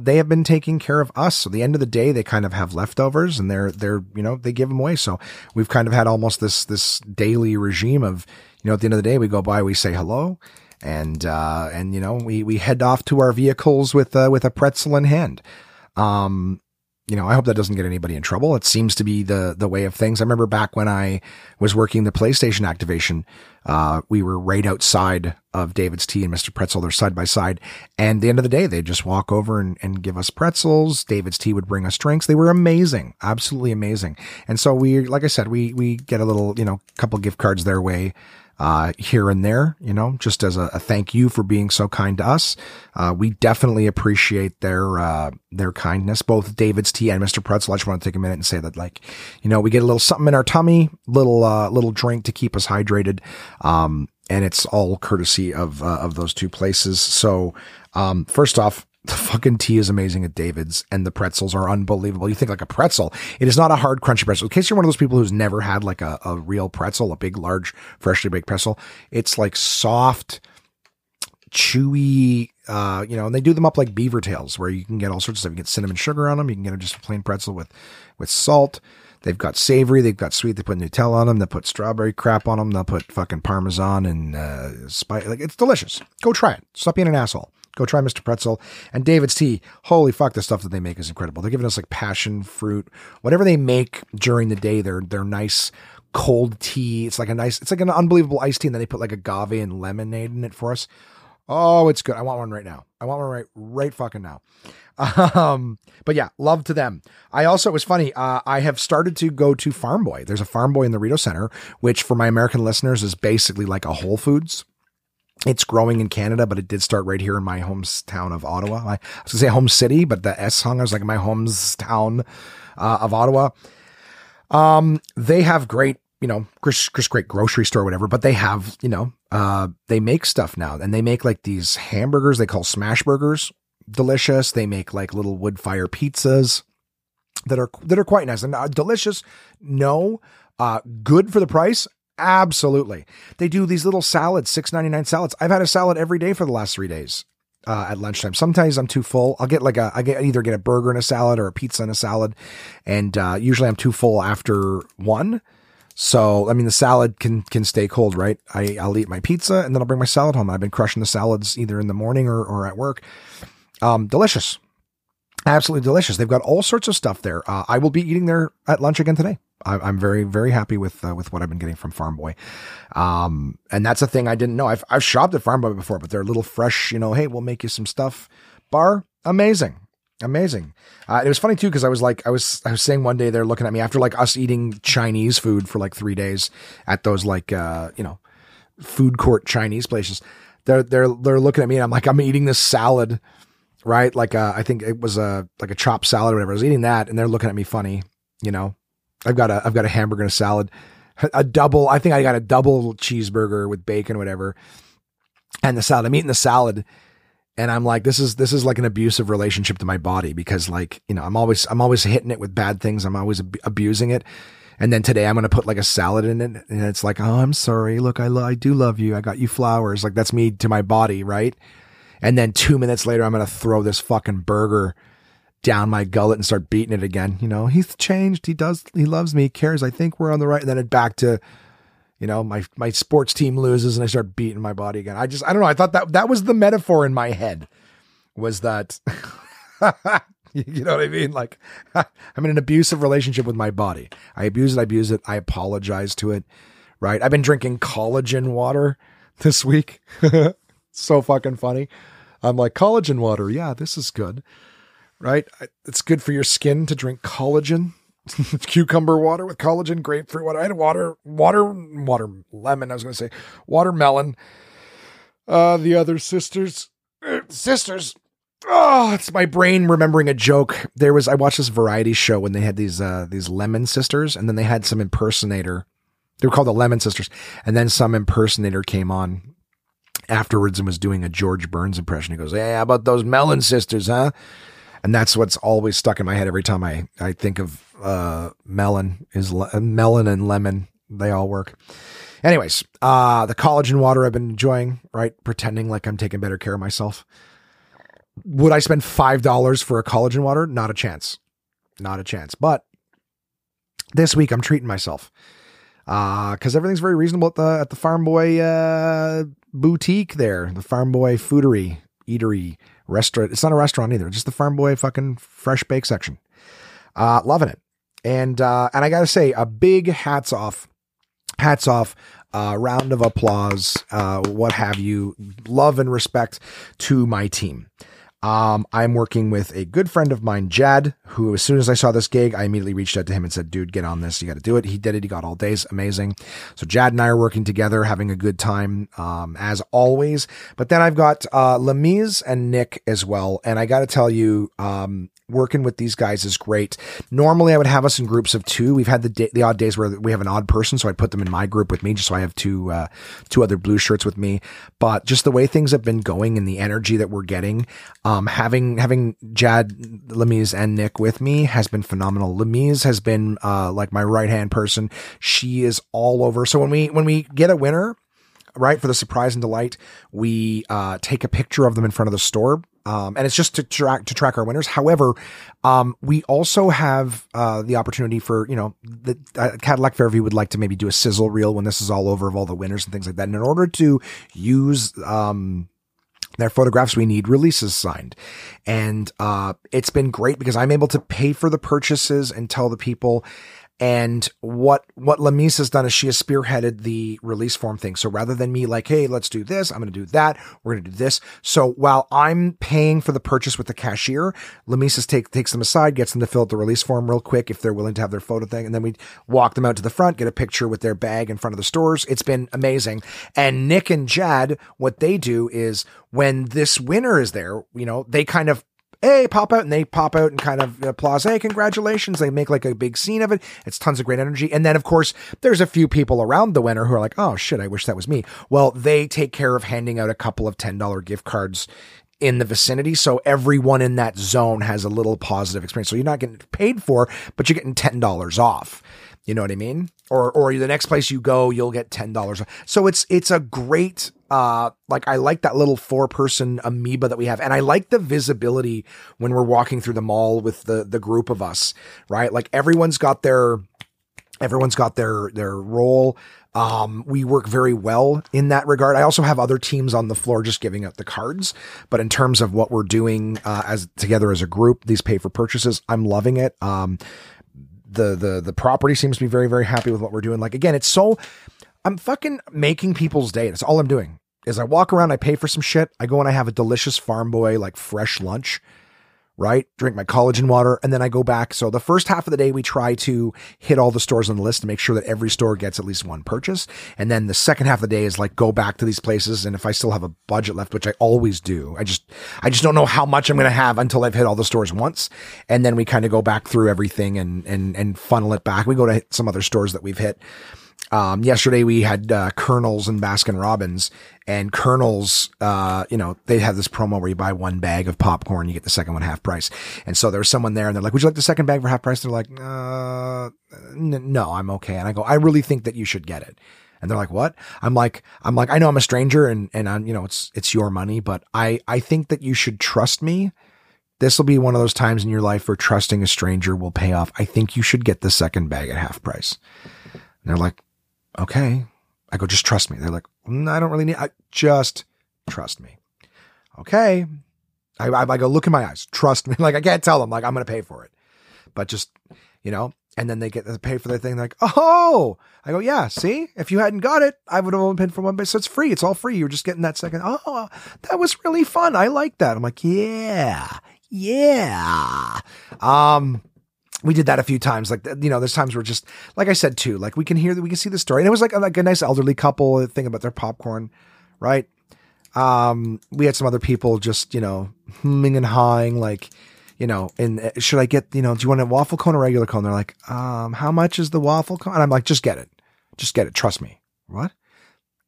they have been taking care of us. So at the end of the day, they kind of have leftovers, and they're you know, they give them away. So we've kind of had almost this daily regime of, you know, at the end of the day, we go by, we say hello. And you know, we head off to our vehicles with a pretzel in hand. You know, I hope that doesn't get anybody in trouble. It seems to be the way of things. I remember back when I was working the PlayStation activation, we were right outside of David's Tea and Mr. Pretzel. They're side by side. And at the end of the day, they'd just walk over and give us pretzels. David's Tea would bring us drinks. They were amazing. Absolutely amazing. And so we, like I said, we get a little, you know, couple gift cards their way, here and there, you know, just as a thank you for being so kind to us. We definitely appreciate their kindness, both David's Tea and Mr. Pretzel. I just want to take a minute and say that, like, you know, we get a little something in our tummy, little drink to keep us hydrated. And it's all courtesy of those two places. So, first off, the fucking tea is amazing at David's, and the pretzels are unbelievable. You think like a pretzel. It is not a hard, crunchy pretzel. In case you're one of those people who's never had like a real pretzel, a big, large, freshly baked pretzel, it's like soft, chewy, you know, and they do them up like beaver tails, where you can get all sorts of stuff. You get cinnamon sugar on them. You can get just a plain pretzel with salt. They've got savory, they've got sweet, they put Nutella on them, they put strawberry crap on them, they'll put fucking Parmesan and spice. Like, it's delicious. Go try it. Stop being an asshole. Go try Mr. Pretzel and David's Tea. Holy fuck, the stuff that they make is incredible. They're giving us like passion fruit, whatever they make during the day. They're nice cold tea. It's like a nice, it's like an unbelievable iced tea, and then they put like agave and lemonade in it for us. Oh, it's good. I want one right now. I want one right fucking now. But yeah, love to them. I also, it was funny. I have started to go to Farm Boy. There's a Farm Boy in the Rideau Centre, which for my American listeners is basically like a Whole Foods. It's growing in Canada, but it did start right here in my hometown of Ottawa. I was going to say home city, but the S hung. I was like, my hometown of Ottawa. They have great, you know, great grocery store, whatever, but they have, you know, they make stuff now, and they make like these hamburgers they call smash burgers. Delicious. They make like little wood fire pizzas that are quite nice and delicious. No, good for the price. Absolutely. They do these little salads, $6.99 salads. I've had a salad every day for the last 3 days, at lunchtime. Sometimes I'm too full. I'll get like I either get a burger and a salad or a pizza and a salad. And, usually I'm too full after one. So, I mean, the salad can stay cold, right? I'll eat my pizza and then I'll bring my salad home. I've been crushing the salads either in the morning or at work. Delicious. Absolutely delicious. They've got all sorts of stuff there. I will be eating there at lunch again today. I'm very, very happy with what I've been getting from Farm Boy. And that's a thing I didn't know. I've shopped at Farm Boy before, but they're a little fresh, you know, hey, we'll make you some stuff bar. Amazing. It was funny too, because I was saying one day they're looking at me after like us eating Chinese food for like 3 days at those like, you know, food court Chinese places. They're looking at me and I'm like, I'm eating this salad, right? Like, I think it was like a chopped salad or whatever. I was eating that and they're looking at me funny, you know. I've got a hamburger and a salad, I got a double cheeseburger with bacon, whatever. And the salad, I'm eating the salad and I'm like, this is like an abusive relationship to my body, because like, you know, I'm always hitting it with bad things. I'm always abusing it. And then today I'm going to put like a salad in it. And it's like, oh, I'm sorry. Look, I do love you. I got you flowers. Like, that's me to my body. Right. And then 2 minutes later, I'm going to throw this fucking burger down my gullet and start beating it again. You know, he's changed. He loves me. He cares. I think we're on the right. And then it back to, you know, my sports team loses and I start beating my body again. I don't know. I thought that was the metaphor in my head, was that, you know what I mean? Like, I'm in an abusive relationship with my body. I abuse it. I apologize to it. Right. I've been drinking collagen water this week. So fucking funny. I'm like, collagen water. Yeah, this is good. Right? It's good for your skin to drink collagen. Cucumber water with collagen, grapefruit water. I had watermelon. The other sisters. Oh, it's my brain remembering a joke. I watched this variety show when they had these lemon sisters, and then they had some impersonator. They were called the Lemon Sisters. And then some impersonator came on afterwards and was doing a George Burns impression. He goes, "Hey, how about those Mellon sisters, huh?" And that's what's always stuck in my head every time I think of Mellon and lemon. They all work. Anyways, the collagen water I've been enjoying, right? Pretending like I'm taking better care of myself. Would I spend $5 for a collagen water? Not a chance. Not a chance. But this week I'm treating myself because everything's very reasonable at the Farm Boy boutique there, the Farm Boy eatery, restaurant. It's not a restaurant either. It's just the Farm Boy fucking fresh bake section. Loving it. And I got to say a big hats off, round of applause, what have you, love and respect to my team. I'm working with a good friend of mine, Jad, who, as soon as I saw this gig, I immediately reached out to him and said, "Dude, get on this. You got to do it." He did it. He got all days. Amazing. So Jad and I are working together, having a good time, as always. But then I've got, Lameez and Nick as well. And I got to tell you, working with these guys is great. Normally I would have us in groups of two. We've had the odd days where we have an odd person. So I put them in my group with me just so I have two other blue shirts with me, but just the way things have been going and the energy that we're getting, having Jad, Lameez and Nick with me has been phenomenal. Lameez has been, like my right-hand person. She is all over. So when we get a winner, right, for the surprise and delight, we, take a picture of them in front of the store. And it's just to track our winners. However, we also have the opportunity for, the Cadillac Fairview would like to maybe do a sizzle reel when this is all over of all the winners and things like that. And in order to use their photographs, we need releases signed. And it's been great because I'm able to pay for the purchases and tell the people. And what Lameez has done is she has spearheaded the release form thing. So rather than me like, "Hey, let's do this. I'm going to do that. We're going to do this." So while I'm paying for the purchase with the cashier, Lameez takes them aside, gets them to fill out the release form real quick if they're willing to have their photo thing. And then we walk them out to the front, get a picture with their bag in front of the stores. It's been amazing. And Nick and Jad, what they do is when this winner is there, they kind of, "Hey," pop out, and they pop out and kind of applause. "Hey, congratulations." They make like a big scene of it. It's tons of great energy. And then of course there's a few people around the winner who are like, "Oh shit, I wish that was me." Well, they take care of handing out a couple of $10 gift cards in the vicinity. So everyone in that zone has a little positive experience. So you're not getting paid for, but you're getting $10 off. You know what I mean? Or the next place you go, you'll get $10 off. So it's a great, I like that little 4-person amoeba that we have. And I like the visibility when we're walking through the mall with the group of us, right? Like everyone's got their role. We work very well in that regard. I also have other teams on the floor just giving out the cards, but in terms of what we're doing, as together as a group, these pay for purchases, I'm loving it. The property seems to be very, very happy with what we're doing. Like, again, it's so, I'm fucking making people's day. That's all I'm doing is I walk around, I pay for some shit. I go and I have a delicious Farm Boy, like fresh lunch, right? Drink my collagen water. And then I go back. So the first half of the day, we try to hit all the stores on the list to make sure that every store gets at least one purchase. And then the second half of the day is like, go back to these places. And if I still have a budget left, which I always do, I just don't know how much I'm going to have until I've hit all the stores once. And then we kind of go back through everything and funnel it back. We go to some other stores that we've hit. Yesterday we had, Colonel's and Baskin Robbins, and Colonel's, they have this promo where you buy one bag of popcorn, you get the second one half price. And so there was someone there and they're like, "Would you like the second bag for half price?" They're like, no, I'm okay. And I go, "I really think that you should get it." And they're like, "What?" I'm like, "I know I'm a stranger and I'm, it's your money, but I think that you should trust me. This will be one of those times in your life where trusting a stranger will pay off. I think you should get the second bag at half price." And they're like, "Okay." I go, "Just trust me." They're like, "No, I don't really need, just trust me." Okay. I go, "Look in my eyes, trust me." Like, I can't tell them, like, I'm going to pay for it, but just, and then they get to pay for their thing. They're like, "Oh," I go, "Yeah, see, if you hadn't got it, I would have only paid for one, but so it's free. It's all free. You're just getting that second." "Oh, that was really fun. I like that." I'm like, yeah. We did that a few times. Like, there's times where just, like I said too, like we can see the story. And it was like a nice elderly couple thing about their popcorn. Right. We had some other people just, humming and hawing, like, and should I get, do you want a waffle cone or regular cone? They're like, how much is the waffle cone? And I'm like, just get it. Trust me. What?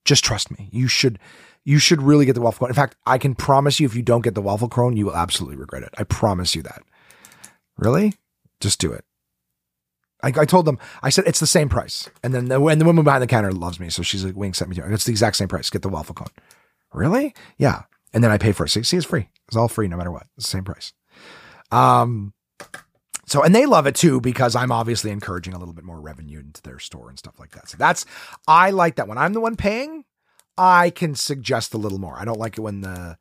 Just trust me. You should, You should really get the waffle cone. In fact, I can promise you, if you don't get the waffle cone, you will absolutely regret it. I promise you that. Really? Just do it. I told them, I said, it's the same price. And then the woman behind the counter loves me. So she's like, winks at me. It's the exact same price. Get the waffle cone. Really? Yeah. And then I pay for it. See, it's free. It's all free no matter what. It's the same price. So, and they love it too, because I'm obviously encouraging a little bit more revenue into their store and stuff like that. So I like that when I'm the one paying, I can suggest a little more. I don't like it when the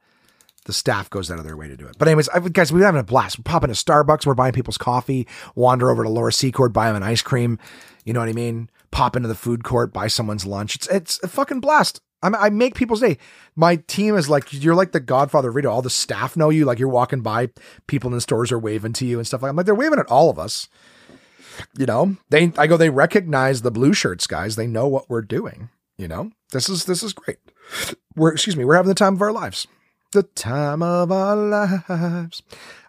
staff goes out of their way to do it. But anyways, guys, we're having a blast. We're popping to Starbucks. We're buying people's coffee, wander over to Laura Secord, buy them an ice cream. You know what I mean? Pop into the food court, buy someone's lunch. It's a fucking blast. I make people's day. My team is like, you're like the Godfather of Rideau. All the staff know you. Like, you're walking by, people in the stores are waving to you and stuff like that. I'm like, they're waving at all of us. You know, they recognize the blue shirts, guys. They know what we're doing. You know, this is great. We're having the time of our lives. The time of our lives.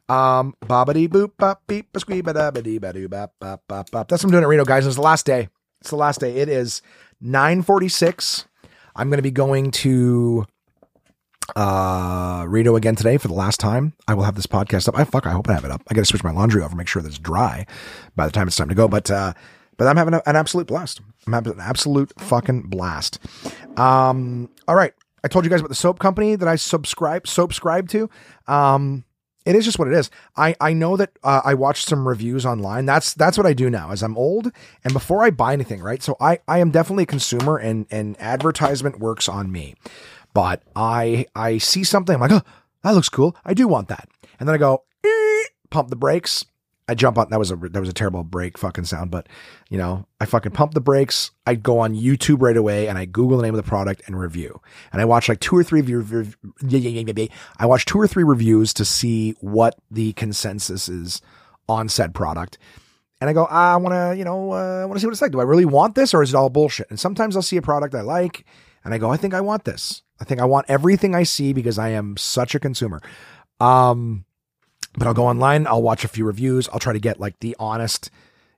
Bobbity boop bop beep a squee ba da ba dee ba doo bop bop bop bop. That's what I'm doing at Reno, guys. It's the last day. It's the last day. It is 9:46. I'm going to be going to Reno again today for the last time. I will have this podcast up. I hope I have it up. I got to switch my laundry over, make sure that it's dry by the time it's time to go. But I'm having an absolute blast. I'm having an absolute fucking blast. All right. I told you guys about the soap company that I subscribe to. It is just what it is. I know that I watched some reviews online. That's what I do now as I'm old and before I buy anything, right? So I am definitely a consumer and advertisement works on me. But I see something, I'm like, oh, that looks cool. I do want that. And then I go, pump the brakes. I jump on, that was a terrible break fucking sound, but you know, I fucking pump the brakes. I go on YouTube right away and I Google the name of the product and review. And I watch like two or three reviews to see what the consensus is on said product. And I go, I want to see what it's like. Do I really want this or is it all bullshit? And sometimes I'll see a product I like and I go, I think I want this. I think I want everything I see because I am such a consumer. But I'll go online. I'll watch a few reviews. I'll try to get like the honest,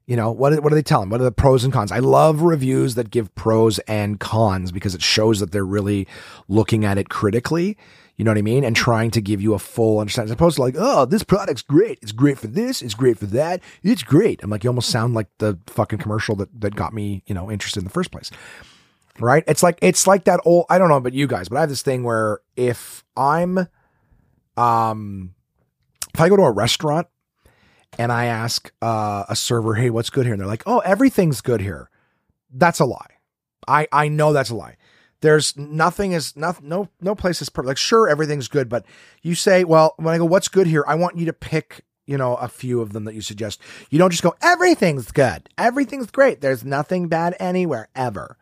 you know, what are they telling? What are the pros and cons? I love reviews that give pros and cons because it shows that they're really looking at it critically. You know what I mean? And trying to give you a full understanding as opposed to like, oh, this product's great. It's great for this. It's great for that. It's great. I'm like, you almost sound like the fucking commercial that got me, you know, interested in the first place. Right. It's like that old, I don't know about you guys, but I have this thing where if I'm, if I go to a restaurant and I ask a server, hey, what's good here? And they're like, oh, everything's good here. That's a lie. I know that's a lie. There's no place is perfect. Like, sure, everything's good. But you say, well, when I go, what's good here? I want you to pick, you know, a few of them that you suggest. You don't just go, everything's good. Everything's great. There's nothing bad anywhere ever.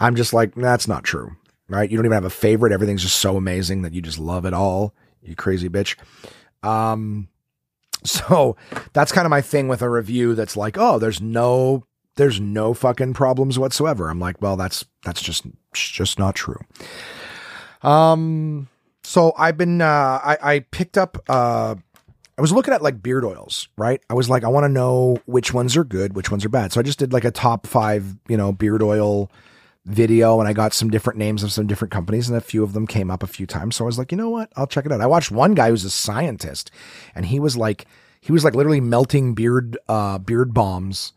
I'm just like, that's not true. Right. You don't even have a favorite. Everything's just so amazing that you just love it all. You crazy bitch. So that's kind of my thing with a review. That's like, oh, there's no fucking problems whatsoever. I'm like, well, that's just not true. So I've been, I picked up, I was looking at like beard oils, right? I was like, I want to know which ones are good, which ones are bad. So I just did like a top 5, you know, beard oil video, and I got some different names of some different companies, and a few of them came up a few times. So I was like, you know what? I'll check it out. I watched one guy who's a scientist, and he was like literally melting beard bombs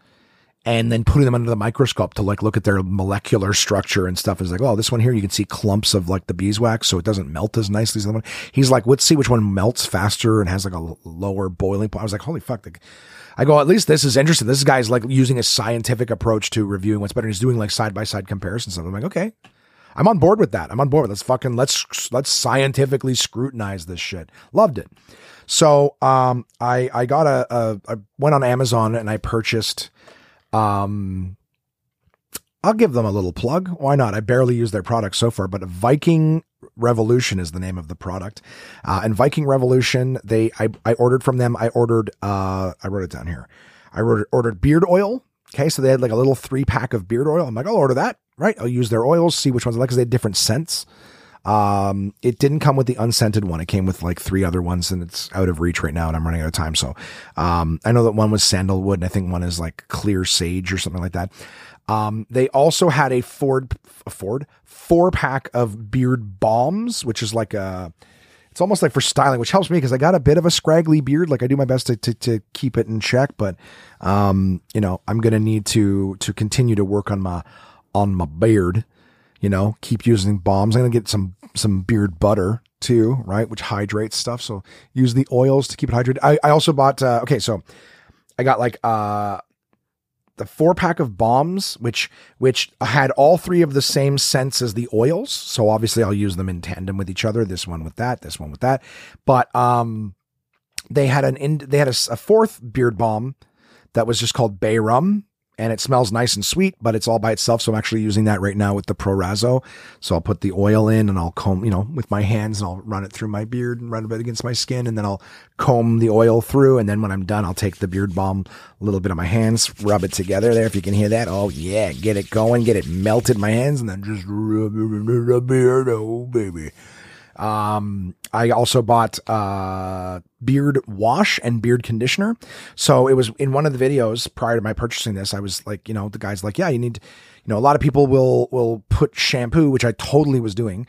and then putting them under the microscope to like look at their molecular structure and stuff. It's like, oh, this one here, you can see clumps of like the beeswax, so it doesn't melt as nicely as the one. He's like, let's see which one melts faster and has like a lower boiling point. I was like, holy fuck. I go, at least this is interesting. This guy's like using a scientific approach to reviewing what's better. He's doing like side-by-side comparisons. I'm like, okay, I'm on board with that. I'm on board. Let's scientifically scrutinize this shit. Loved it. So, I got I went on Amazon and I purchased, I'll give them a little plug. Why not? I barely use their product so far, but Viking Revolution is the name of the product. And Viking Revolution, I ordered from them. I wrote it down here. I ordered beard oil. Okay. So they had like a little 3-pack of beard oil. I'm like, I'll order that. Right. I'll use their oils, see which ones I like, because they had different scents. It didn't come with the unscented one. It came with like three other ones, and it's out of reach right now, and I'm running out of time. So I know that one was sandalwood, and I think one is like clear sage or something like that. They also had a Ford 4-pack of beard balms, which is like a, it's almost like for styling, which helps me because I got a bit of a scraggly beard. Like I do my best to keep it in check, but you know, I'm going to need to continue to work on my beard, you know, keep using balms. I'm going to get some beard butter too, right? Which hydrates stuff. So use the oils to keep it hydrated. I also bought, okay. So I got like, the 4-pack of balms, which had all three of the same scents as the oils. So obviously I'll use them in tandem with each other. This one with that, this one with that. But they had a fourth beard balm that was just called Bay Rum, and it smells nice and sweet, but it's all by itself. So I'm actually using that right now with the Proraso. So I'll put the oil in and I'll comb, you know, with my hands, and I'll run it through my beard and run it against my skin. And then I'll comb the oil through. And then when I'm done, I'll take the beard balm, a little bit of my hands, rub it together there. If you can hear that. Oh yeah. Get it going, get it melted in my hands, and then just rub it in the beard. Oh baby. I also bought, beard wash and beard conditioner. So it was in one of the videos prior to my purchasing this, I was like, you know, the guy's like, yeah, you need, you know, a lot of people will put shampoo, which I totally was doing,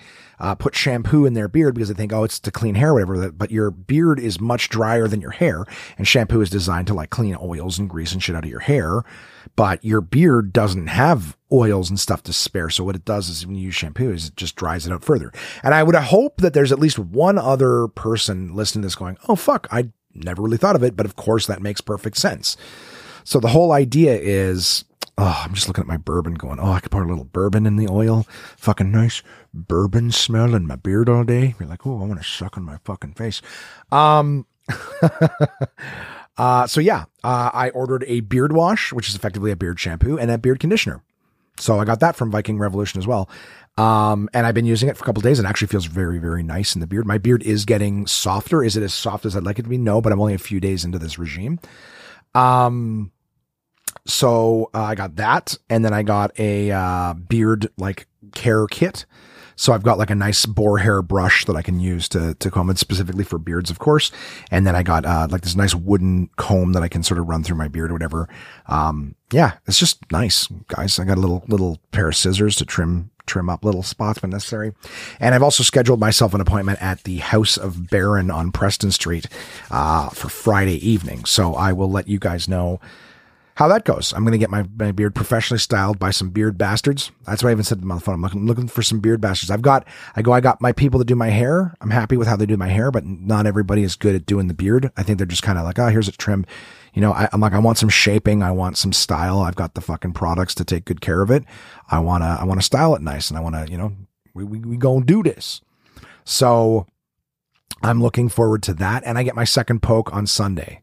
put shampoo in their beard because they think, oh, it's to clean hair or whatever, but your beard is much drier than your hair, and shampoo is designed to like clean oils and grease and shit out of your hair, but your beard doesn't have oils and stuff to spare. So what it does is when you use shampoo is it just dries it out further. And I would hope that there's at least one other person listening to this going, oh, fuck, I never really thought of it, but of course that makes perfect sense. So the whole idea is, oh, I'm just looking at my bourbon going, oh, I could put a little bourbon in the oil. Fucking nice bourbon smell in my beard all day. You're like, oh, I want to suck on my fucking face. So I ordered a beard wash, which is effectively a beard shampoo, and a beard conditioner. So I got that from Viking Revolution as well. And I've been using it for a couple of days, and it actually feels very, very nice in the beard. My beard is getting softer. Is it as soft as I'd like it to be? No, but I'm only a few days into this regime. So I got that, and then I got a beard like care kit. So I've got like a nice boar hair brush that I can use to comb it specifically for beards, of course. And then I got like this nice wooden comb that I can sort of run through my beard or whatever. Yeah, it's just nice, guys. I got a little pair of scissors to trim up little spots when necessary. And I've also scheduled myself an appointment at the House of Baron on Preston Street for Friday evening. So I will let you guys know how that goes. I'm going to get my beard professionally styled by some beard bastards. That's what I even said to them on the phone. I'm looking for some beard bastards. I got my people to do my hair. I'm happy with how they do my hair, but not everybody is good at doing the beard. I think they're just kind of like, oh, here's a trim. You know, I'm like, I want some shaping. I want some style. I've got the fucking products to take good care of it. I want to style it nice. And I want to, you know, we gonna do this. So I'm looking forward to that. And I get my second poke on Sunday.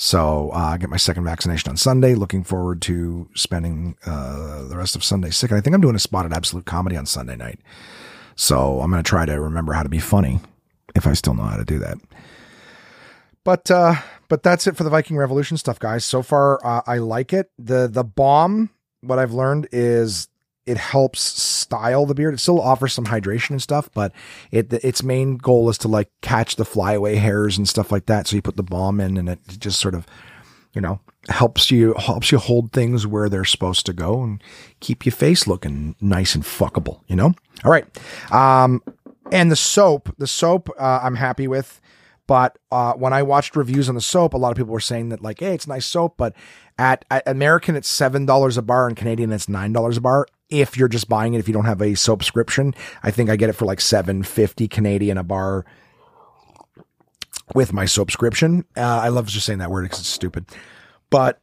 So I get my second vaccination on Sunday. Looking forward to spending the rest of Sunday sick. And I think I'm doing a spot at Absolute Comedy on Sunday night. So I'm going to try to remember how to be funny if I still know how to do that. But that's it for the Viking Revolution stuff, guys. So far, I like it. The bomb, what I've learned is it helps style the beard. It still offers some hydration and stuff, but its main goal is to like catch the flyaway hairs and stuff like that. So you put the balm in, and it just sort of, you know, helps you hold things where they're supposed to go and keep your face looking nice and fuckable, you know? All right. And the soap, I'm happy with. But when I watched reviews on the soap, a lot of people were saying that like, hey, it's nice soap, but at American, it's $7 a bar, and Canadian, it's $9 a bar. If you're just buying it, if you don't have a subscription, I think I get it for like $7.50 Canadian a bar with my subscription. I love just saying that word because it's stupid. But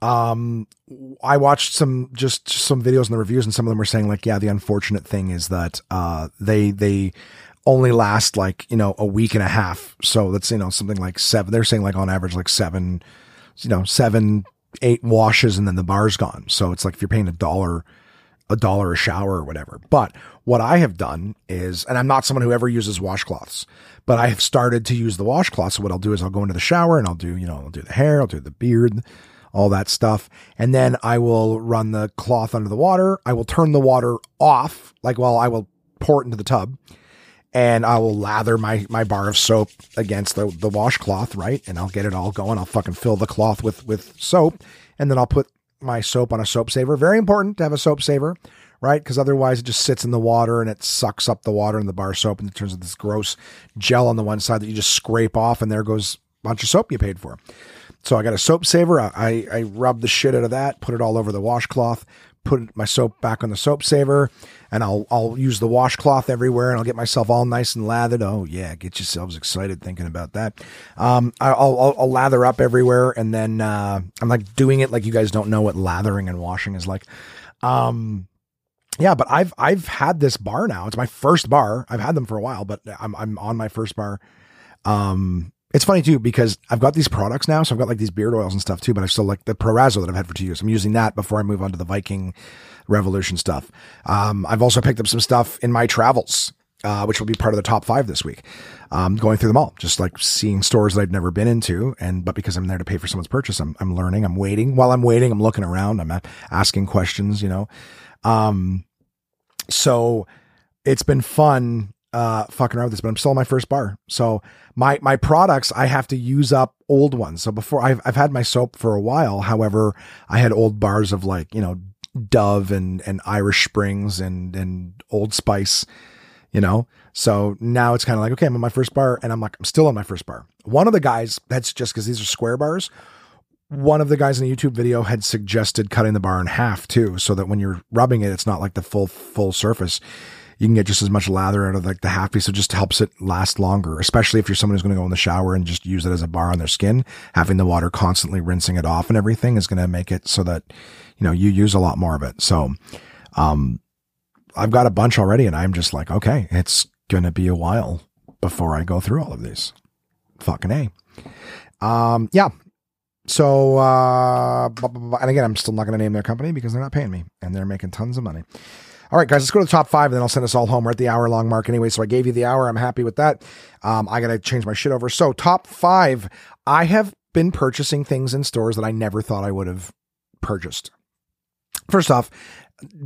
I watched some videos in the reviews, and some of them were saying like, yeah, the unfortunate thing is that they only last like, you know, a week and a half. So that's, you know, something like seven, they're saying like on average, like seven, you know, 7-8 washes, and then the bar's gone. So it's like, if you're paying a dollar a shower or whatever. But what I have done is, and I'm not someone who ever uses washcloths, but I have started to use the washcloth. So what I'll do is I'll go into the shower and I'll do, you know, I'll do the hair, I'll do the beard, all that stuff. And then I will run the cloth under the water. I will turn the water off. Like, well, I will pour it into the tub, and I will lather my bar of soap against the washcloth, right? And I'll get it all going. I'll fucking fill the cloth with soap, and then I'll put my soap on a soap saver. Very important to have a soap saver, right? Because otherwise it just sits in the water and it sucks up the water in the bar soap, and it turns into this gross gel on the one side that you just scrape off, and there goes a bunch of soap you paid for. So I got a soap saver. I rub the shit out of that, put it all over the washcloth, put my soap back on the soap saver, and I'll use the washcloth everywhere, and I'll get myself all nice and lathered. Oh yeah. Get yourselves excited thinking about that. I'll lather up everywhere. And then, I'm like doing it like you guys don't know what lathering and washing is like. Yeah, but I've had this bar now. It's my first bar. I've had them for a while, but I'm on my first bar. It's funny too, because I've got these products now. So I've got like these beard oils and stuff too, but I still like the Proraso that I've had for 2 years. I'm using that before I move on to the Viking Revolution stuff. I've also picked up some stuff in my travels, which will be part of the top 5 this week. Going through them all, just like seeing stores that I've never been into. But because I'm there to pay for someone's purchase, I'm learning, I'm waiting. While I'm waiting, I'm looking around, I'm asking questions, you know? So it's been fun, fucking around with this, but I'm still on my first bar. So my products, I have to use up old ones. So before I've had my soap for a while. However, I had old bars of like, you know, Dove and Irish Springs and Old Spice, you know? So now it's kind of like, okay, I'm on my first bar, and I'm like, I'm still on my first bar. One of the guys, that's just because these are square bars. One of the guys in the YouTube video had suggested cutting the bar in half too, so that when you're rubbing it, it's not like the full surface. You can get just as much lather out of like the half piece. So it just helps it last longer, especially if you're someone who's going to go in the shower and just use it as a bar on their skin. Having the water constantly rinsing it off and everything is going to make it so that, you know, you use a lot more of it. So, I've got a bunch already, and I'm just like, okay, it's going to be a while before I go through all of these. Fucking A. Yeah. So, and again, I'm still not going to name their company because they're not paying me and they're making tons of money. All right, guys, let's go to the top 5, and then I'll send us all home. We're at the hour-long mark anyway, so I gave you the hour. I'm happy with that. I got to change my shit over. So top 5, I have been purchasing things in stores that I never thought I would have purchased. First off,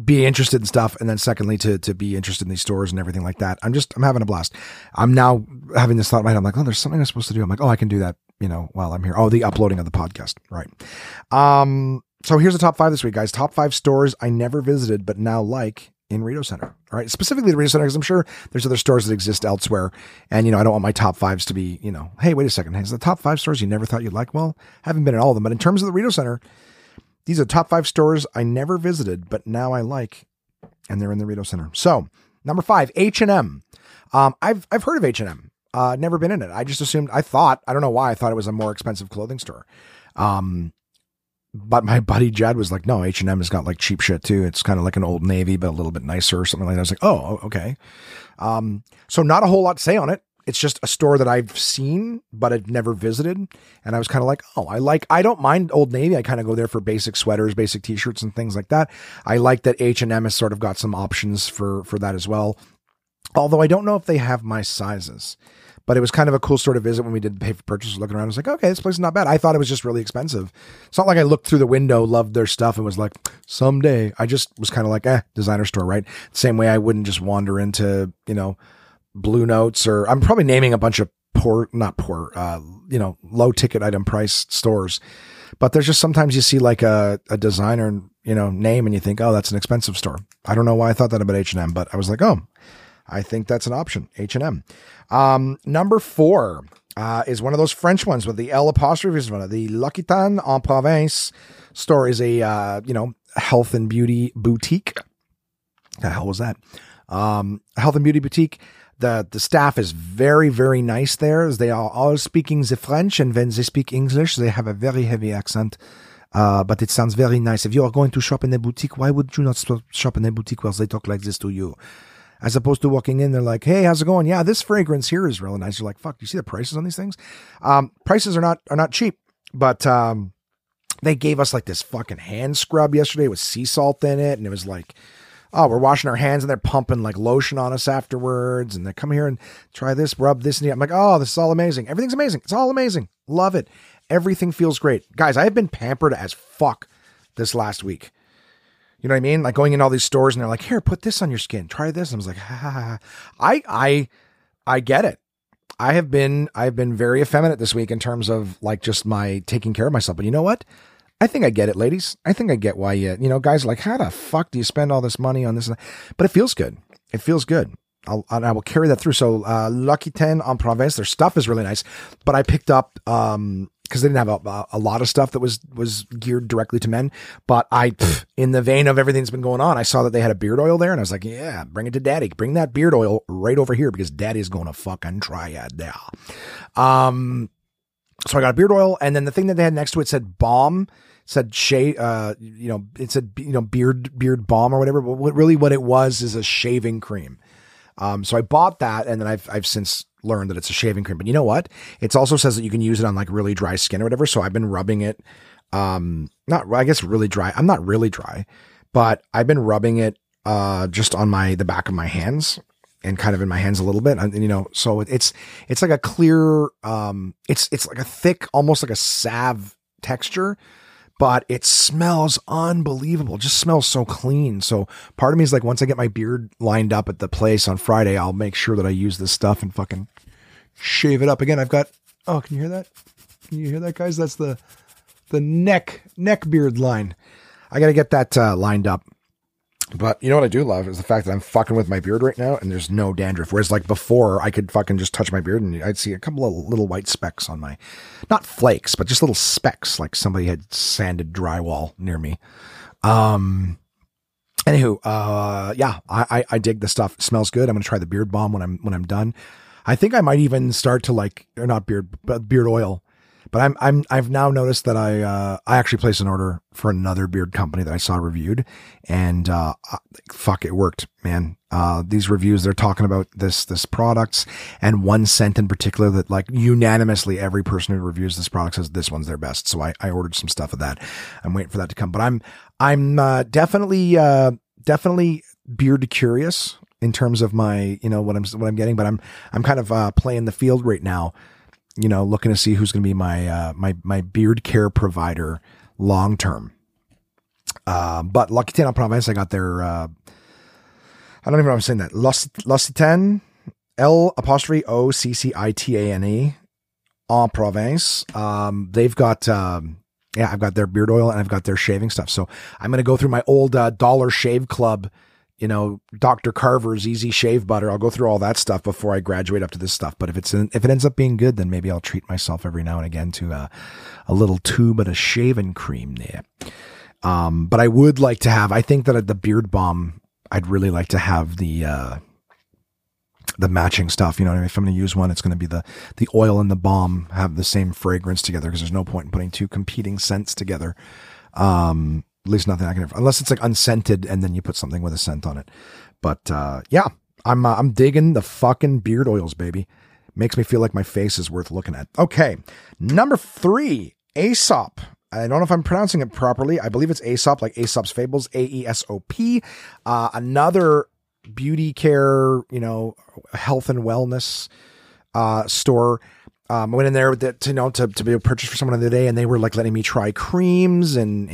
be interested in stuff, and then secondly, to be interested in these stores and everything like that. I'm having a blast. I'm now having this thought in my head. I'm like, oh, there's something I'm supposed to do. I'm like, oh, I can do that, you know, while I'm here. Oh, the uploading of the podcast, right. So here's the top 5 this week, guys. Top 5 stores I never visited, but now like in Rideau Centre. All right. Specifically the Rideau Centre, because I'm sure there's other stores that exist elsewhere. And, you know, I don't want my top 5s to be, you know, hey, wait a second. Hey, is the top 5 stores you never thought you'd like? Well, haven't been at all of them. But in terms of the Rideau Centre, these are top 5 stores I never visited, but now I like, and they're in the Rideau Centre. So number 5, H&M. I've heard of H&M. Never been in it. I just assumed, I don't know why I thought it was a more expensive clothing store. But my buddy Jad was like, no, H&M has got like cheap shit too. It's kind of like an Old Navy, but a little bit nicer or something like that. I was like, oh, okay. So not a whole lot to say on it. It's just a store that I've seen, but I've never visited. And I was kind of like, oh, I don't mind Old Navy. I kind of go there for basic sweaters, basic t-shirts and things like that. I like that H&M has sort of got some options for that as well. Although I don't know if they have my sizes. But it was kind of a cool sort of visit when we did pay for purchase. Looking around, I was like, okay, this place is not bad. I thought it was just really expensive. It's not like I looked through the window, loved their stuff, and was like, someday. I just was kind of like, designer store, right? Same way I wouldn't just wander into, you know, Blue Notes, or I'm probably naming a bunch of you know, low ticket item price stores. But there's just sometimes you see like a designer, you know, name, and you think, oh, that's an expensive store. I don't know why I thought that about H&M, but I was like, oh, I think that's an option, H&M. Number 4 is one of those French ones with the L apostrophe is one of the L'Occitane en Provence store. Is a, you know, health and beauty boutique. The hell was that? Health and beauty boutique. The staff is very, very nice there. They are all speaking the French, and when they speak English, they have a very heavy accent. But it sounds very nice. If you are going to shop in a boutique, why would you not shop in a boutique where they talk like this to you? As opposed to walking in, they're like, hey, how's it going? Yeah, this fragrance here is really nice. You're like, fuck, you see the prices on these things? Prices are not cheap, but they gave us like this fucking hand scrub yesterday with sea salt in it. And it was like, oh, we're washing our hands and they're pumping like lotion on us afterwards. And they come here and try this, rub this. And I'm like, oh, this is all amazing. Everything's amazing. It's all amazing. Love it. Everything feels great. Guys, I have been pampered as fuck this last week. You know what I mean? Like going in all these stores and they're like, here, put this on your skin. Try this. And I was like, I get it. I've been very effeminate this week in terms of like just my taking care of myself. But you know what? I think I get it, ladies. I think I get why guys are like, how the fuck do you spend all this money on this and that? But it feels good. It feels good. I will carry that through. So L'Occitane en Provence, their stuff is really nice. But I picked up because they didn't have a lot of stuff that was geared directly to men. But in the vein of everything that's been going on, I saw that they had a beard oil there, and I was like, yeah, bring it to daddy. Bring that beard oil right over here because daddy's going to fucking try it now. So I got a beard oil, and then the thing that they had next to it said balm. Said shave, it said, beard balm or whatever. But what it was is a shaving cream. So I bought that, and then I've since learned that it's a shaving cream. But you know what? It also says that you can use it on like really dry skin or whatever. So I've been rubbing it. Really dry. I'm not really dry, but I've been rubbing it just on the back of my hands and kind of in my hands a little bit. And so it's like a clear. It's like a thick, almost like a salve texture. But it smells unbelievable. Just smells so clean. So part of me is like, once I get my beard lined up at the place on Friday, I'll make sure that I use this stuff and fucking shave it up again. I've got, oh, can you hear that? Can you hear that, guys? That's the neck beard line. I got to get that lined up. But you know what I do love is the fact that I'm fucking with my beard right now and there's no dandruff. Whereas like before I could fucking just touch my beard and I'd see a couple of little white specks on my, not flakes, but just little specks. Like somebody had sanded drywall near me. I dig the stuff. It smells good. I'm going to try the beard balm when I'm done. I think I might even start to beard oil. But I've now noticed that I actually placed an order for another beard company that I saw reviewed, and fuck, it worked, man. These reviews, they're talking about this products, and one scent in particular that like unanimously every person who reviews this product says this one's their best. So I ordered some stuff of that. I'm waiting for that to come, but I'm definitely beard curious in terms of my what I'm getting, but I'm kind of playing the field right now. Looking to see who's going to be my my beard care provider long term. But L'Occitane en Provence, I got their I don't even know if I'm saying that. L'Occitane, L'Occitane en Provence. They've got I've got their beard oil and I've got their shaving stuff. So I'm going to go through my old Dollar Shave Club, Dr. Carver's Easy Shave Butter. I'll go through all that stuff before I graduate up to this stuff. But if it ends up being good, then maybe I'll treat myself every now and again to a little tube of a shaving cream there. But I would like to have, I think that at the beard balm, I'd really like to have the matching stuff. You know what I mean? If I'm going to use one, it's going to be the oil and the balm have the same fragrance together, because there's no point in putting two competing scents together. At least nothing I can ever, unless it's like unscented and then you put something with a scent on it. But I'm digging the fucking beard oils, baby. Makes me feel like my face is worth looking at. Okay. Number 3, Aesop. I don't know if I'm pronouncing it properly. I believe it's Aesop, like Aesop's Fables, AESOP. Another beauty care, health and wellness store. I went in there with it to be a purchase for someone the other day, and they were like letting me try creams and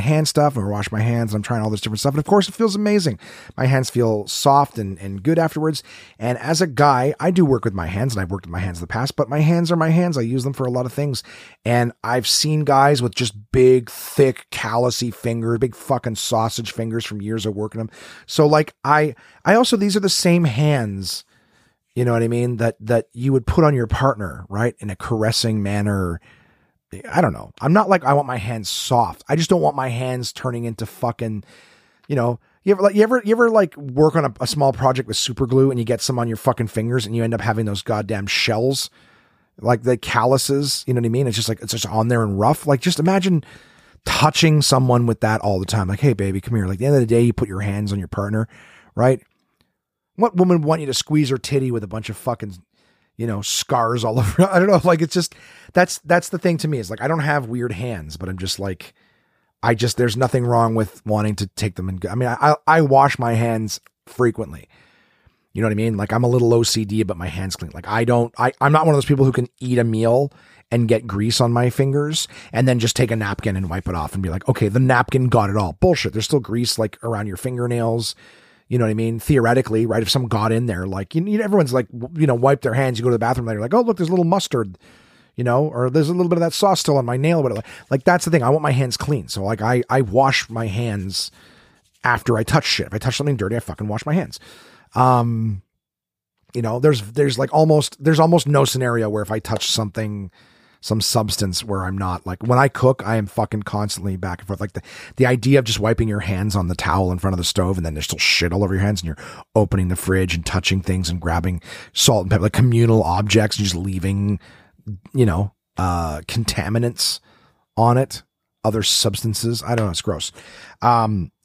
hand stuff, and wash my hands. And I'm trying all this different stuff, and of course it feels amazing. My hands feel soft and good afterwards. And as a guy, I do work with my hands, and I've worked with my hands in the past, but my hands are my hands. I use them for a lot of things. And I've seen guys with just big, thick, callousy fingers, big fucking sausage fingers from years of working them. So like I also, these are the same hands, you know what I mean, that you would put on your partner, right? In a caressing manner. I don't know. I'm not like, I want my hands soft. I just don't want my hands turning into fucking, you ever like work on a small project with super glue, and you get some on your fucking fingers and you end up having those goddamn shells, like the calluses, you know what I mean? It's just like, it's just on there and rough. Like, just imagine touching someone with that all the time. Like, hey baby, come here. Like, at the end of the day, you put your hands on your partner, right? What woman would want you to squeeze her titty with a bunch of fucking, scars all over? I don't know. Like, it's just, that's the thing to me, is like, I don't have weird hands, but I'm just like, there's nothing wrong with wanting to take them. I wash my hands frequently. You know what I mean? Like, I'm a little OCD about my hands clean. Like, I'm not one of those people who can eat a meal and get grease on my fingers and then just take a napkin and wipe it off and be like, okay, the napkin got it all. Bullshit. There's still grease like around your fingernails. You know what I mean? Theoretically, right? If some got in there, like, everyone's like, wipe their hands. You go to the bathroom later, like, oh, look, there's a little mustard, or there's a little bit of that sauce still on my nail. But like, that's the thing. I want my hands clean. So like, I wash my hands after I touch shit. If I touch something dirty, I fucking wash my hands. There's almost no scenario where if I touch something, some substance, where I'm not, like, when I cook, I am fucking constantly back and forth. Like the idea of just wiping your hands on the towel in front of the stove and then there's still shit all over your hands and you're opening the fridge and touching things and grabbing salt and pepper, like communal objects, and just leaving, contaminants on it, other substances. I don't know. It's gross.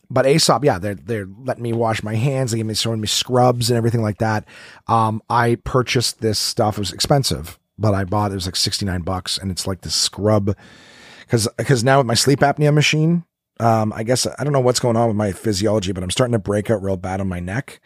But Aesop, yeah, they're letting me wash my hands. They showing me scrubs and everything like that. I purchased this stuff. It was expensive, but I bought, it was like $69, and it's like this scrub because now with my sleep apnea machine, I guess, I don't know what's going on with my physiology, but I'm starting to break out real bad on my neck.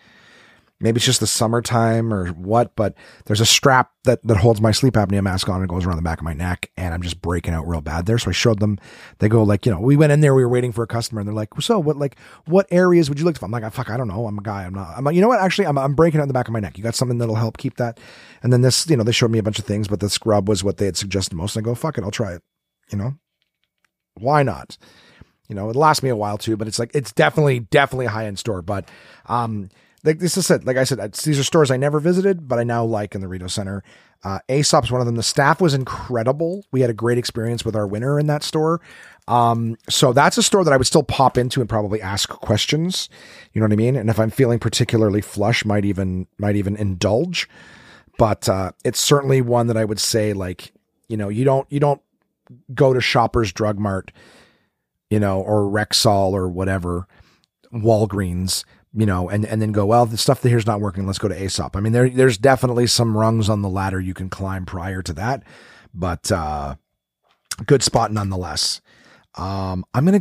Maybe it's just the summertime or what, but there's a strap that holds my sleep apnea mask on and goes around the back of my neck, and I'm just breaking out real bad there. So I showed them. They go like, we went in there, we were waiting for a customer, and they're like, so what areas would you like to find? I'm like, fuck, I don't know. I'm a guy. I'm not. I'm like, you know what? Actually, I'm breaking out the back of my neck. You got something that'll help keep that? And then this, they showed me a bunch of things, but the scrub was what they had suggested most. And I go, fuck it, I'll try it. Why not? It'll last me a while too, but it's like, it's definitely a high-end store, but, like this is it. Like I said, these are stores I never visited, but I now like in the Rideau Centre. Aesop's one of them. The staff was incredible. We had a great experience with our winner in that store. So that's a store that I would still pop into and probably ask questions. You know what I mean? And if I'm feeling particularly flush, might even indulge. But it's certainly one that I would say, like, you don't go to Shoppers Drug Mart, or Rexall or whatever, Walgreens. And then go, well, the stuff that here's not working. Let's go to Aesop. I mean, there's definitely some rungs on the ladder you can climb prior to that, but, good spot nonetheless. I'm going to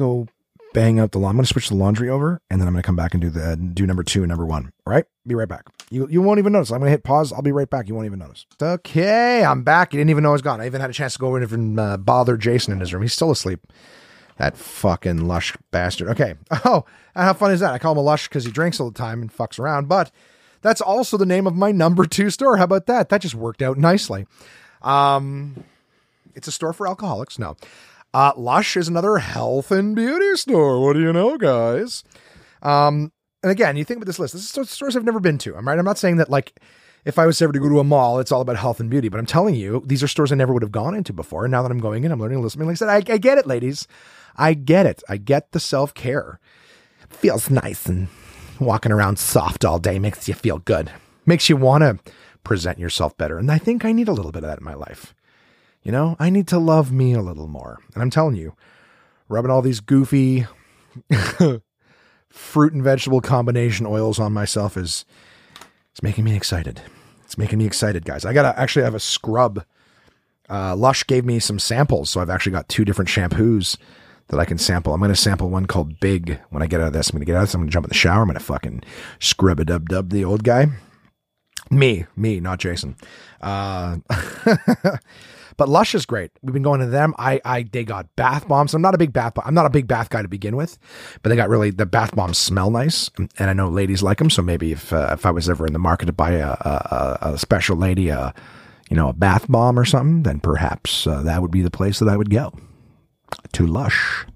go bang out the lawn. I'm going to switch the laundry over, and then I'm going to come back and do number two and number one. All right. Be right back. You won't even notice. I'm going to hit pause. I'll be right back. You won't even notice. Okay. I'm back. You didn't even know I was gone. I even had a chance to go in and bother Jason in his room. He's still asleep. That fucking Lush bastard. Okay. Oh, how fun is that? I call him a Lush because he drinks all the time and fucks around, but that's also the name of my number two store. How about that? That just worked out nicely. It's a store for alcoholics. No. Lush is another health and beauty store. What do you know, guys? And again, you think about this list. This is stores I've never been to. I'm right. I'm not saying that, like, if I was ever to go to a mall, it's all about health and beauty, but I'm telling you, these are stores I never would have gone into before. And now that I'm going in, I'm learning to listen. Like I said, I get it, ladies. I get it. I get the self-care. Feels nice, and walking around soft all day makes you feel good. Makes you want to present yourself better. And I think I need a little bit of that in my life. I need to love me a little more. And I'm telling you, rubbing all these goofy fruit and vegetable combination oils on myself is making me excited. It's making me excited, guys. I got to actually have a scrub. Lush gave me some samples, so I've actually got two different shampoos that I can sample. I'm going to sample one called Big when I get out of this. I'm going to get out of this. I'm going to jump in the shower. I'm going to fucking scrub-a-dub-dub the old guy. Me, not Jason. But Lush is great. We've been going to them. They got bath bombs. I'm not a big bath guy to begin with, but they got the bath bombs smell nice. And I know ladies like them. So maybe if I was ever in the market to buy a special lady, a bath bomb or something, then perhaps that would be the place that I would go. To Lush.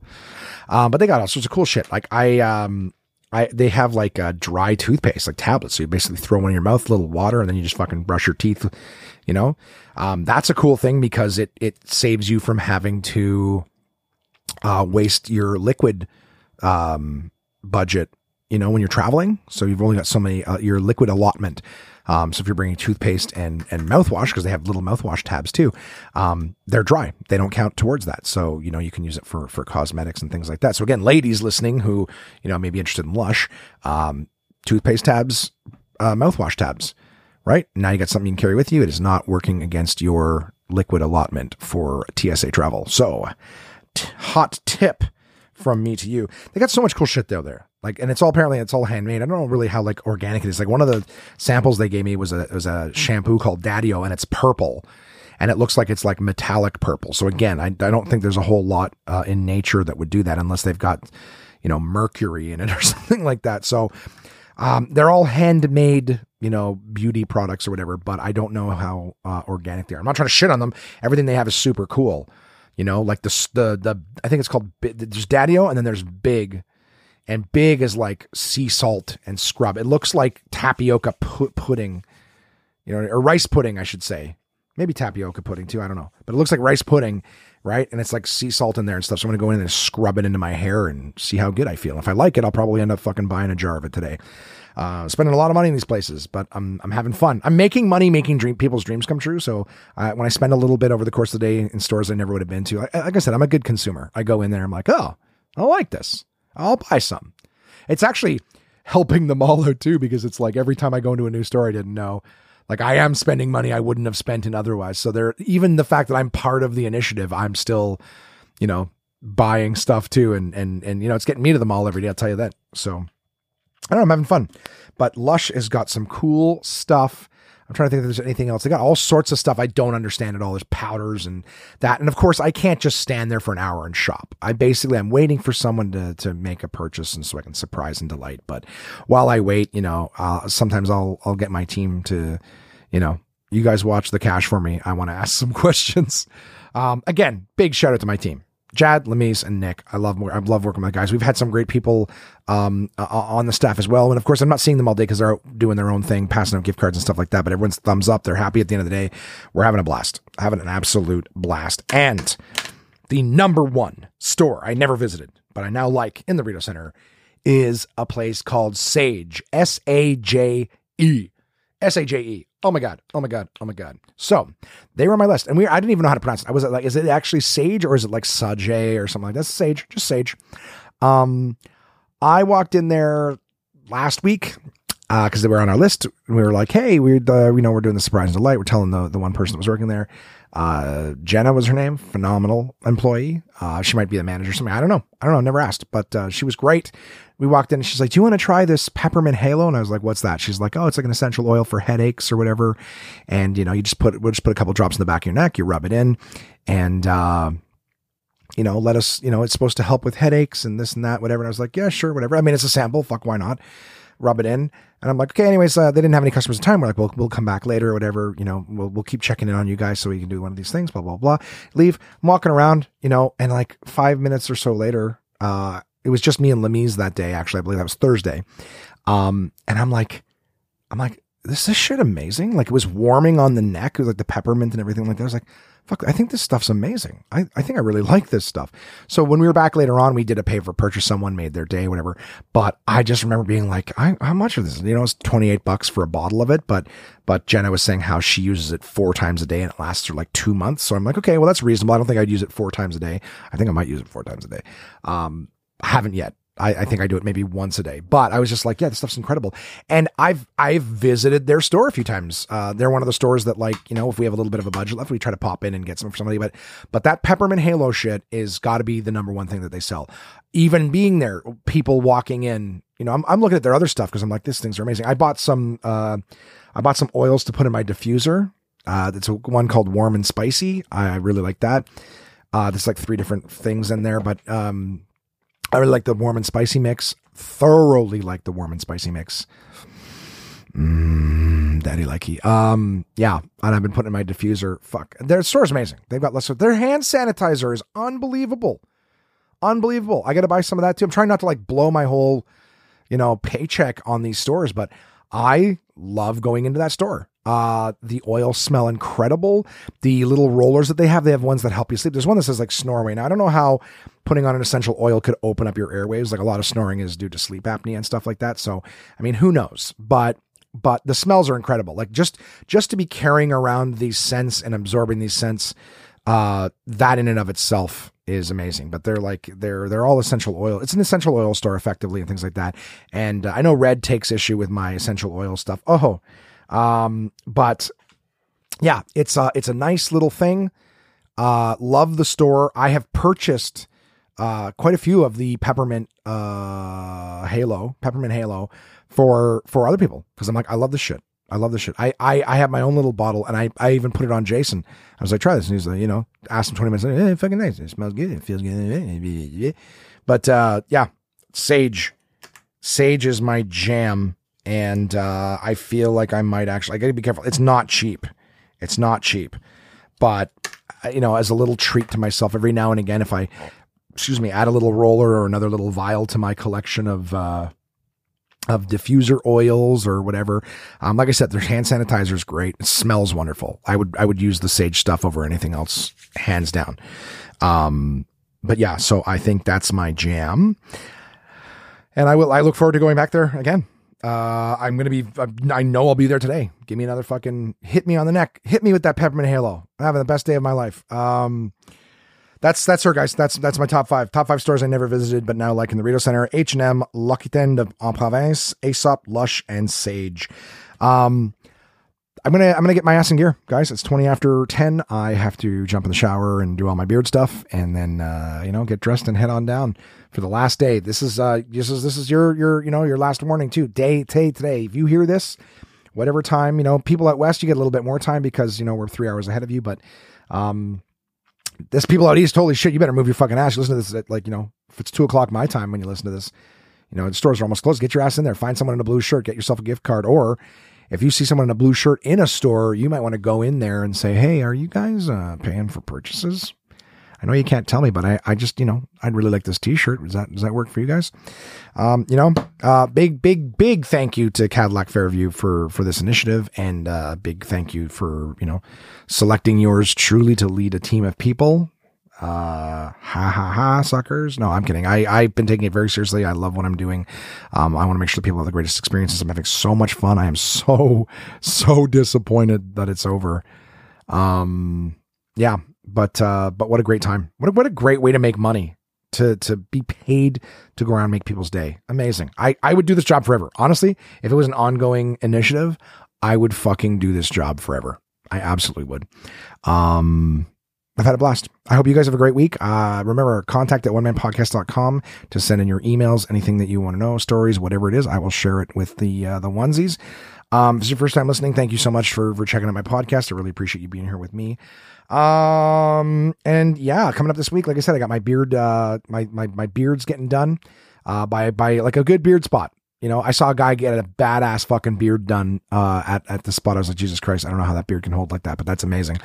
But they got all sorts of cool shit. Like they have like a dry toothpaste, like tablets. So you basically throw one in your mouth, a little water, and then you just fucking brush your teeth. That's a cool thing because it saves you from having to waste your liquid budget, when you're traveling. So you've only got so many, your liquid allotment. So if you're bringing toothpaste and mouthwash, because they have little mouthwash tabs too, they're dry. They don't count towards that. So, you can use it for cosmetics and things like that. So again, ladies listening who, may be interested in Lush, toothpaste tabs, mouthwash tabs, right? Now you got something you can carry with you. It is not working against your liquid allotment for TSA travel. So hot tip from me to you. They got so much cool shit there. Like, and it's all, apparently it's all handmade. I don't know really how like organic it is. Like one of the samples they gave me was a shampoo called Daddio, and it's purple, and it looks like it's like metallic purple. So again, I don't think there's a whole lot in nature that would do that unless they've got, you know, mercury in it or something like that. So they're all handmade, you know, beauty products or whatever, but I don't know how organic they are. I'm not trying to shit on them. Everything they have is super cool. You know, like the I think it's called, there's Daddio and then there's Big, and Big is like sea salt and scrub. It looks like tapioca pudding, you know, or rice pudding, I should say. Maybe tapioca pudding too. I don't know, but it looks like rice pudding, right? And it's like sea salt in there and stuff. So I'm going to go in and scrub it into my hair and see how good I feel. If I like it, I'll probably end up fucking buying a jar of it today. Spending a lot of money in these places, but I'm having fun. I'm making money, making people's dreams come true. So when I spend a little bit over the course of the day in stores I never would have been to, like I said, I'm a good consumer. I go in there, I'm like, oh, I like this. I'll buy some. It's actually helping the mall out too, because it's like every time I go into a new store I didn't know, like I am spending money I wouldn't have spent in otherwise. So there, even the fact that I'm part of the initiative, I'm still, you know, buying stuff too. And, you know, it's getting me to the mall every day. I'll tell you that. So I don't know. I'm having fun, but Lush has got some cool stuff. I'm trying to think if there's anything else. They got all sorts of stuff I don't understand at all. There's powders and that. And of course I can't just stand there for an hour and shop. I'm waiting for someone to make a purchase, and so I can surprise and delight. But while I wait, you know, sometimes I'll get my team to, you know, you guys watch the cash for me. I want to ask some questions. Again, big shout out to my team. Jad, Lameez, and Nick. I love working with my guys. We've had some great people on the staff as well. And of course, I'm not seeing them all day because they're out doing their own thing, passing out gift cards and stuff like that. But everyone's thumbs up. They're happy at the end of the day. We're having a blast. Having an absolute blast. And the number one store I never visited, but I now like in the Rideau Centre, is a place called Sage. S-A-J-E. S-A-J-E. Oh my God. So they were on my list, and I didn't even know how to pronounce it. I was like, is it actually Sage or is it like Sage or something like that? Sage, just Sage. I walked in there last week because they were on our list, and we were like, hey, we're doing the surprise and delight. We're telling the one person that was working there. Jenna was her name. Phenomenal employee. She might be the manager or something. I don't know. Never asked, but she was great. We walked in and she's like, do you want to try this peppermint halo? And I was like, what's that? She's like, oh, it's like an essential oil for headaches or whatever. And, you know, we'll just put a couple drops in the back of your neck. You rub it in and, you know, let us, you know, it's supposed to help with headaches and this and that, whatever. And I was like, yeah, sure, whatever. I mean, it's a sample. Fuck, why not? Rub it in. And I'm like, okay, anyways, they didn't have any customers in time. We're like, we'll come back later or whatever. You know, we'll keep checking in on you guys so we can do one of these things, blah, blah, blah. Leave. I'm walking around, you know, and like 5 minutes or so later, it was just me and Lameez that day. Actually, I believe that was Thursday. And I'm like, this is shit amazing. Like, it was warming on the neck. It was like the peppermint and everything like that. I was like, fuck, I think this stuff's amazing. I think I really like this stuff. So when we were back later on, we did a pay for purchase. Someone made their day, whatever. But I just remember being like, how much of this? You know, it's $28 for a bottle of it. But Jenna was saying how she uses it 4 times a day and it lasts for like 2 months. So I'm like, okay, well, that's reasonable. I don't think I'd use it 4 times a day. I think I might use it 4 times a day. I haven't yet. I think I do it maybe once a day, but I was just like, yeah, this stuff's incredible. And I've visited their store a few times. They're one of the stores that, like, you know, if we have a little bit of a budget left, we try to pop in and get some for somebody, but that peppermint halo shit is gotta be the number one thing that they sell. Even being there, people walking in, you know, I'm looking at their other stuff, cause I'm like, these things are amazing. I bought some oils to put in my diffuser. That's one called Warm and Spicy. I really like that. There's like 3 different things in there, but, I really like the Warm and Spicy mix. Thoroughly like the Warm and Spicy mix. Daddy likey. Yeah. And I've been putting in my diffuser. Fuck. Their store's amazing. They've got less. Their hand sanitizer is unbelievable. Unbelievable. I got to buy some of that too. I'm trying not to like blow my whole, you know, paycheck on these stores, but I love going into that store. The oils smell incredible. The little rollers that they have ones that help you sleep. There's one that says like snore away. Now, I don't know how putting on an essential oil could open up your airwaves. Like, a lot of snoring is due to sleep apnea and stuff like that. So, I mean, who knows, but the smells are incredible. Like, just to be carrying around these scents and absorbing these scents, that in and of itself is amazing. But they're all essential oil. It's an essential oil store effectively and things like that. And I know Red takes issue with my essential oil stuff. Oh, but yeah, it's a nice little thing. Love the store. I have purchased quite a few of the peppermint halo for other people, because I'm like, I love this shit. I have my own little bottle, and I even put it on Jason. I was like, try this, and he's like, you know, asked him 20 minutes later, hey, fucking nice, it smells good, it feels good. But yeah, Sage is my jam, and I feel like I might actually. I gotta be careful. It's not cheap, but you know, as a little treat to myself every now and again, if I, excuse me, add a little roller or another little vial to my collection of diffuser oils or whatever. Like I said, their hand sanitizer is great. It smells wonderful. I would use the Sage stuff over anything else, hands down. But yeah, so I think that's my jam, and I look forward to going back there again. I know I'll be there today. Give me another fucking hit me on the neck. Hit me with that peppermint halo. I'm having the best day of my life. That's her, guys. That's my top five stores I never visited, but now like in the Rideau Centre, H&M, L'Occitane en Provence, Aesop, Lush, and Sage. I'm gonna get my ass in gear, guys. It's 20 after 10. I have to jump in the shower and do all my beard stuff, and then get dressed and head on down for the last day. This is your last warning too. Day today. If you hear this, whatever time, people out west, you get a little bit more time because we're 3 hours ahead of you, but this people out east, holy shit, you better move your fucking ass. You listen to this at if it's 2:00 my time when you listen to this, the stores are almost closed. Get your ass in there. Find someone in a blue shirt. Get yourself a gift card. Or if you see someone in a blue shirt in a store, you might want to go in there and say, hey, are you guys paying for purchases? I know you can't tell me, but I just, I'd really like this t-shirt. Does that work for you guys? Big thank you to Cadillac Fairview for this initiative. And big thank you for, selecting yours truly to lead a team of people. Ha, suckers. No, I'm kidding. I've been taking it very seriously. I love what I'm doing. I want to make sure people have the greatest experiences. I'm having so much fun. I am so disappointed that it's over. Yeah. But what a great time. What a great way to make money, to be paid to go around and make people's day. Amazing. I would do this job forever. Honestly, if it was an ongoing initiative, I would fucking do this job forever. I absolutely would. I've had a blast. I hope you guys have a great week. Remember, contact at onemanpodcast.com to send in your emails, anything that you want to know, stories, whatever it is. I will share it with the onesies. If it's your first time listening, thank you so much for checking out my podcast. I really appreciate you being here with me. And yeah, coming up this week, like I said, I got my beard, my beard's getting done, by like a good beard spot. I saw a guy get a badass fucking beard done, at the spot. I was like, Jesus Christ, I don't know how that beard can hold like that, but that's amazing.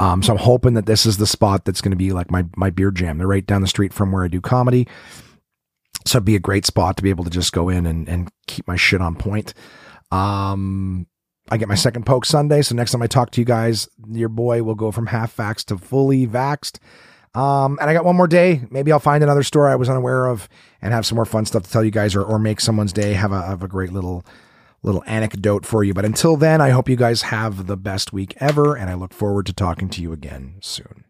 So I'm hoping that this is the spot that's going to be like my beard jam. They're right down the street from where I do comedy. So it'd be a great spot to be able to just go in and keep my shit on point. I get my second poke Sunday. So next time I talk to you guys, your boy will go from half vaxxed to fully vaxxed. And I got one more day. Maybe I'll find another store I was unaware of and have some more fun stuff to tell you guys, or make someone's day. Have a great little anecdote for you. But until then, I hope you guys have the best week ever. And I look forward to talking to you again soon.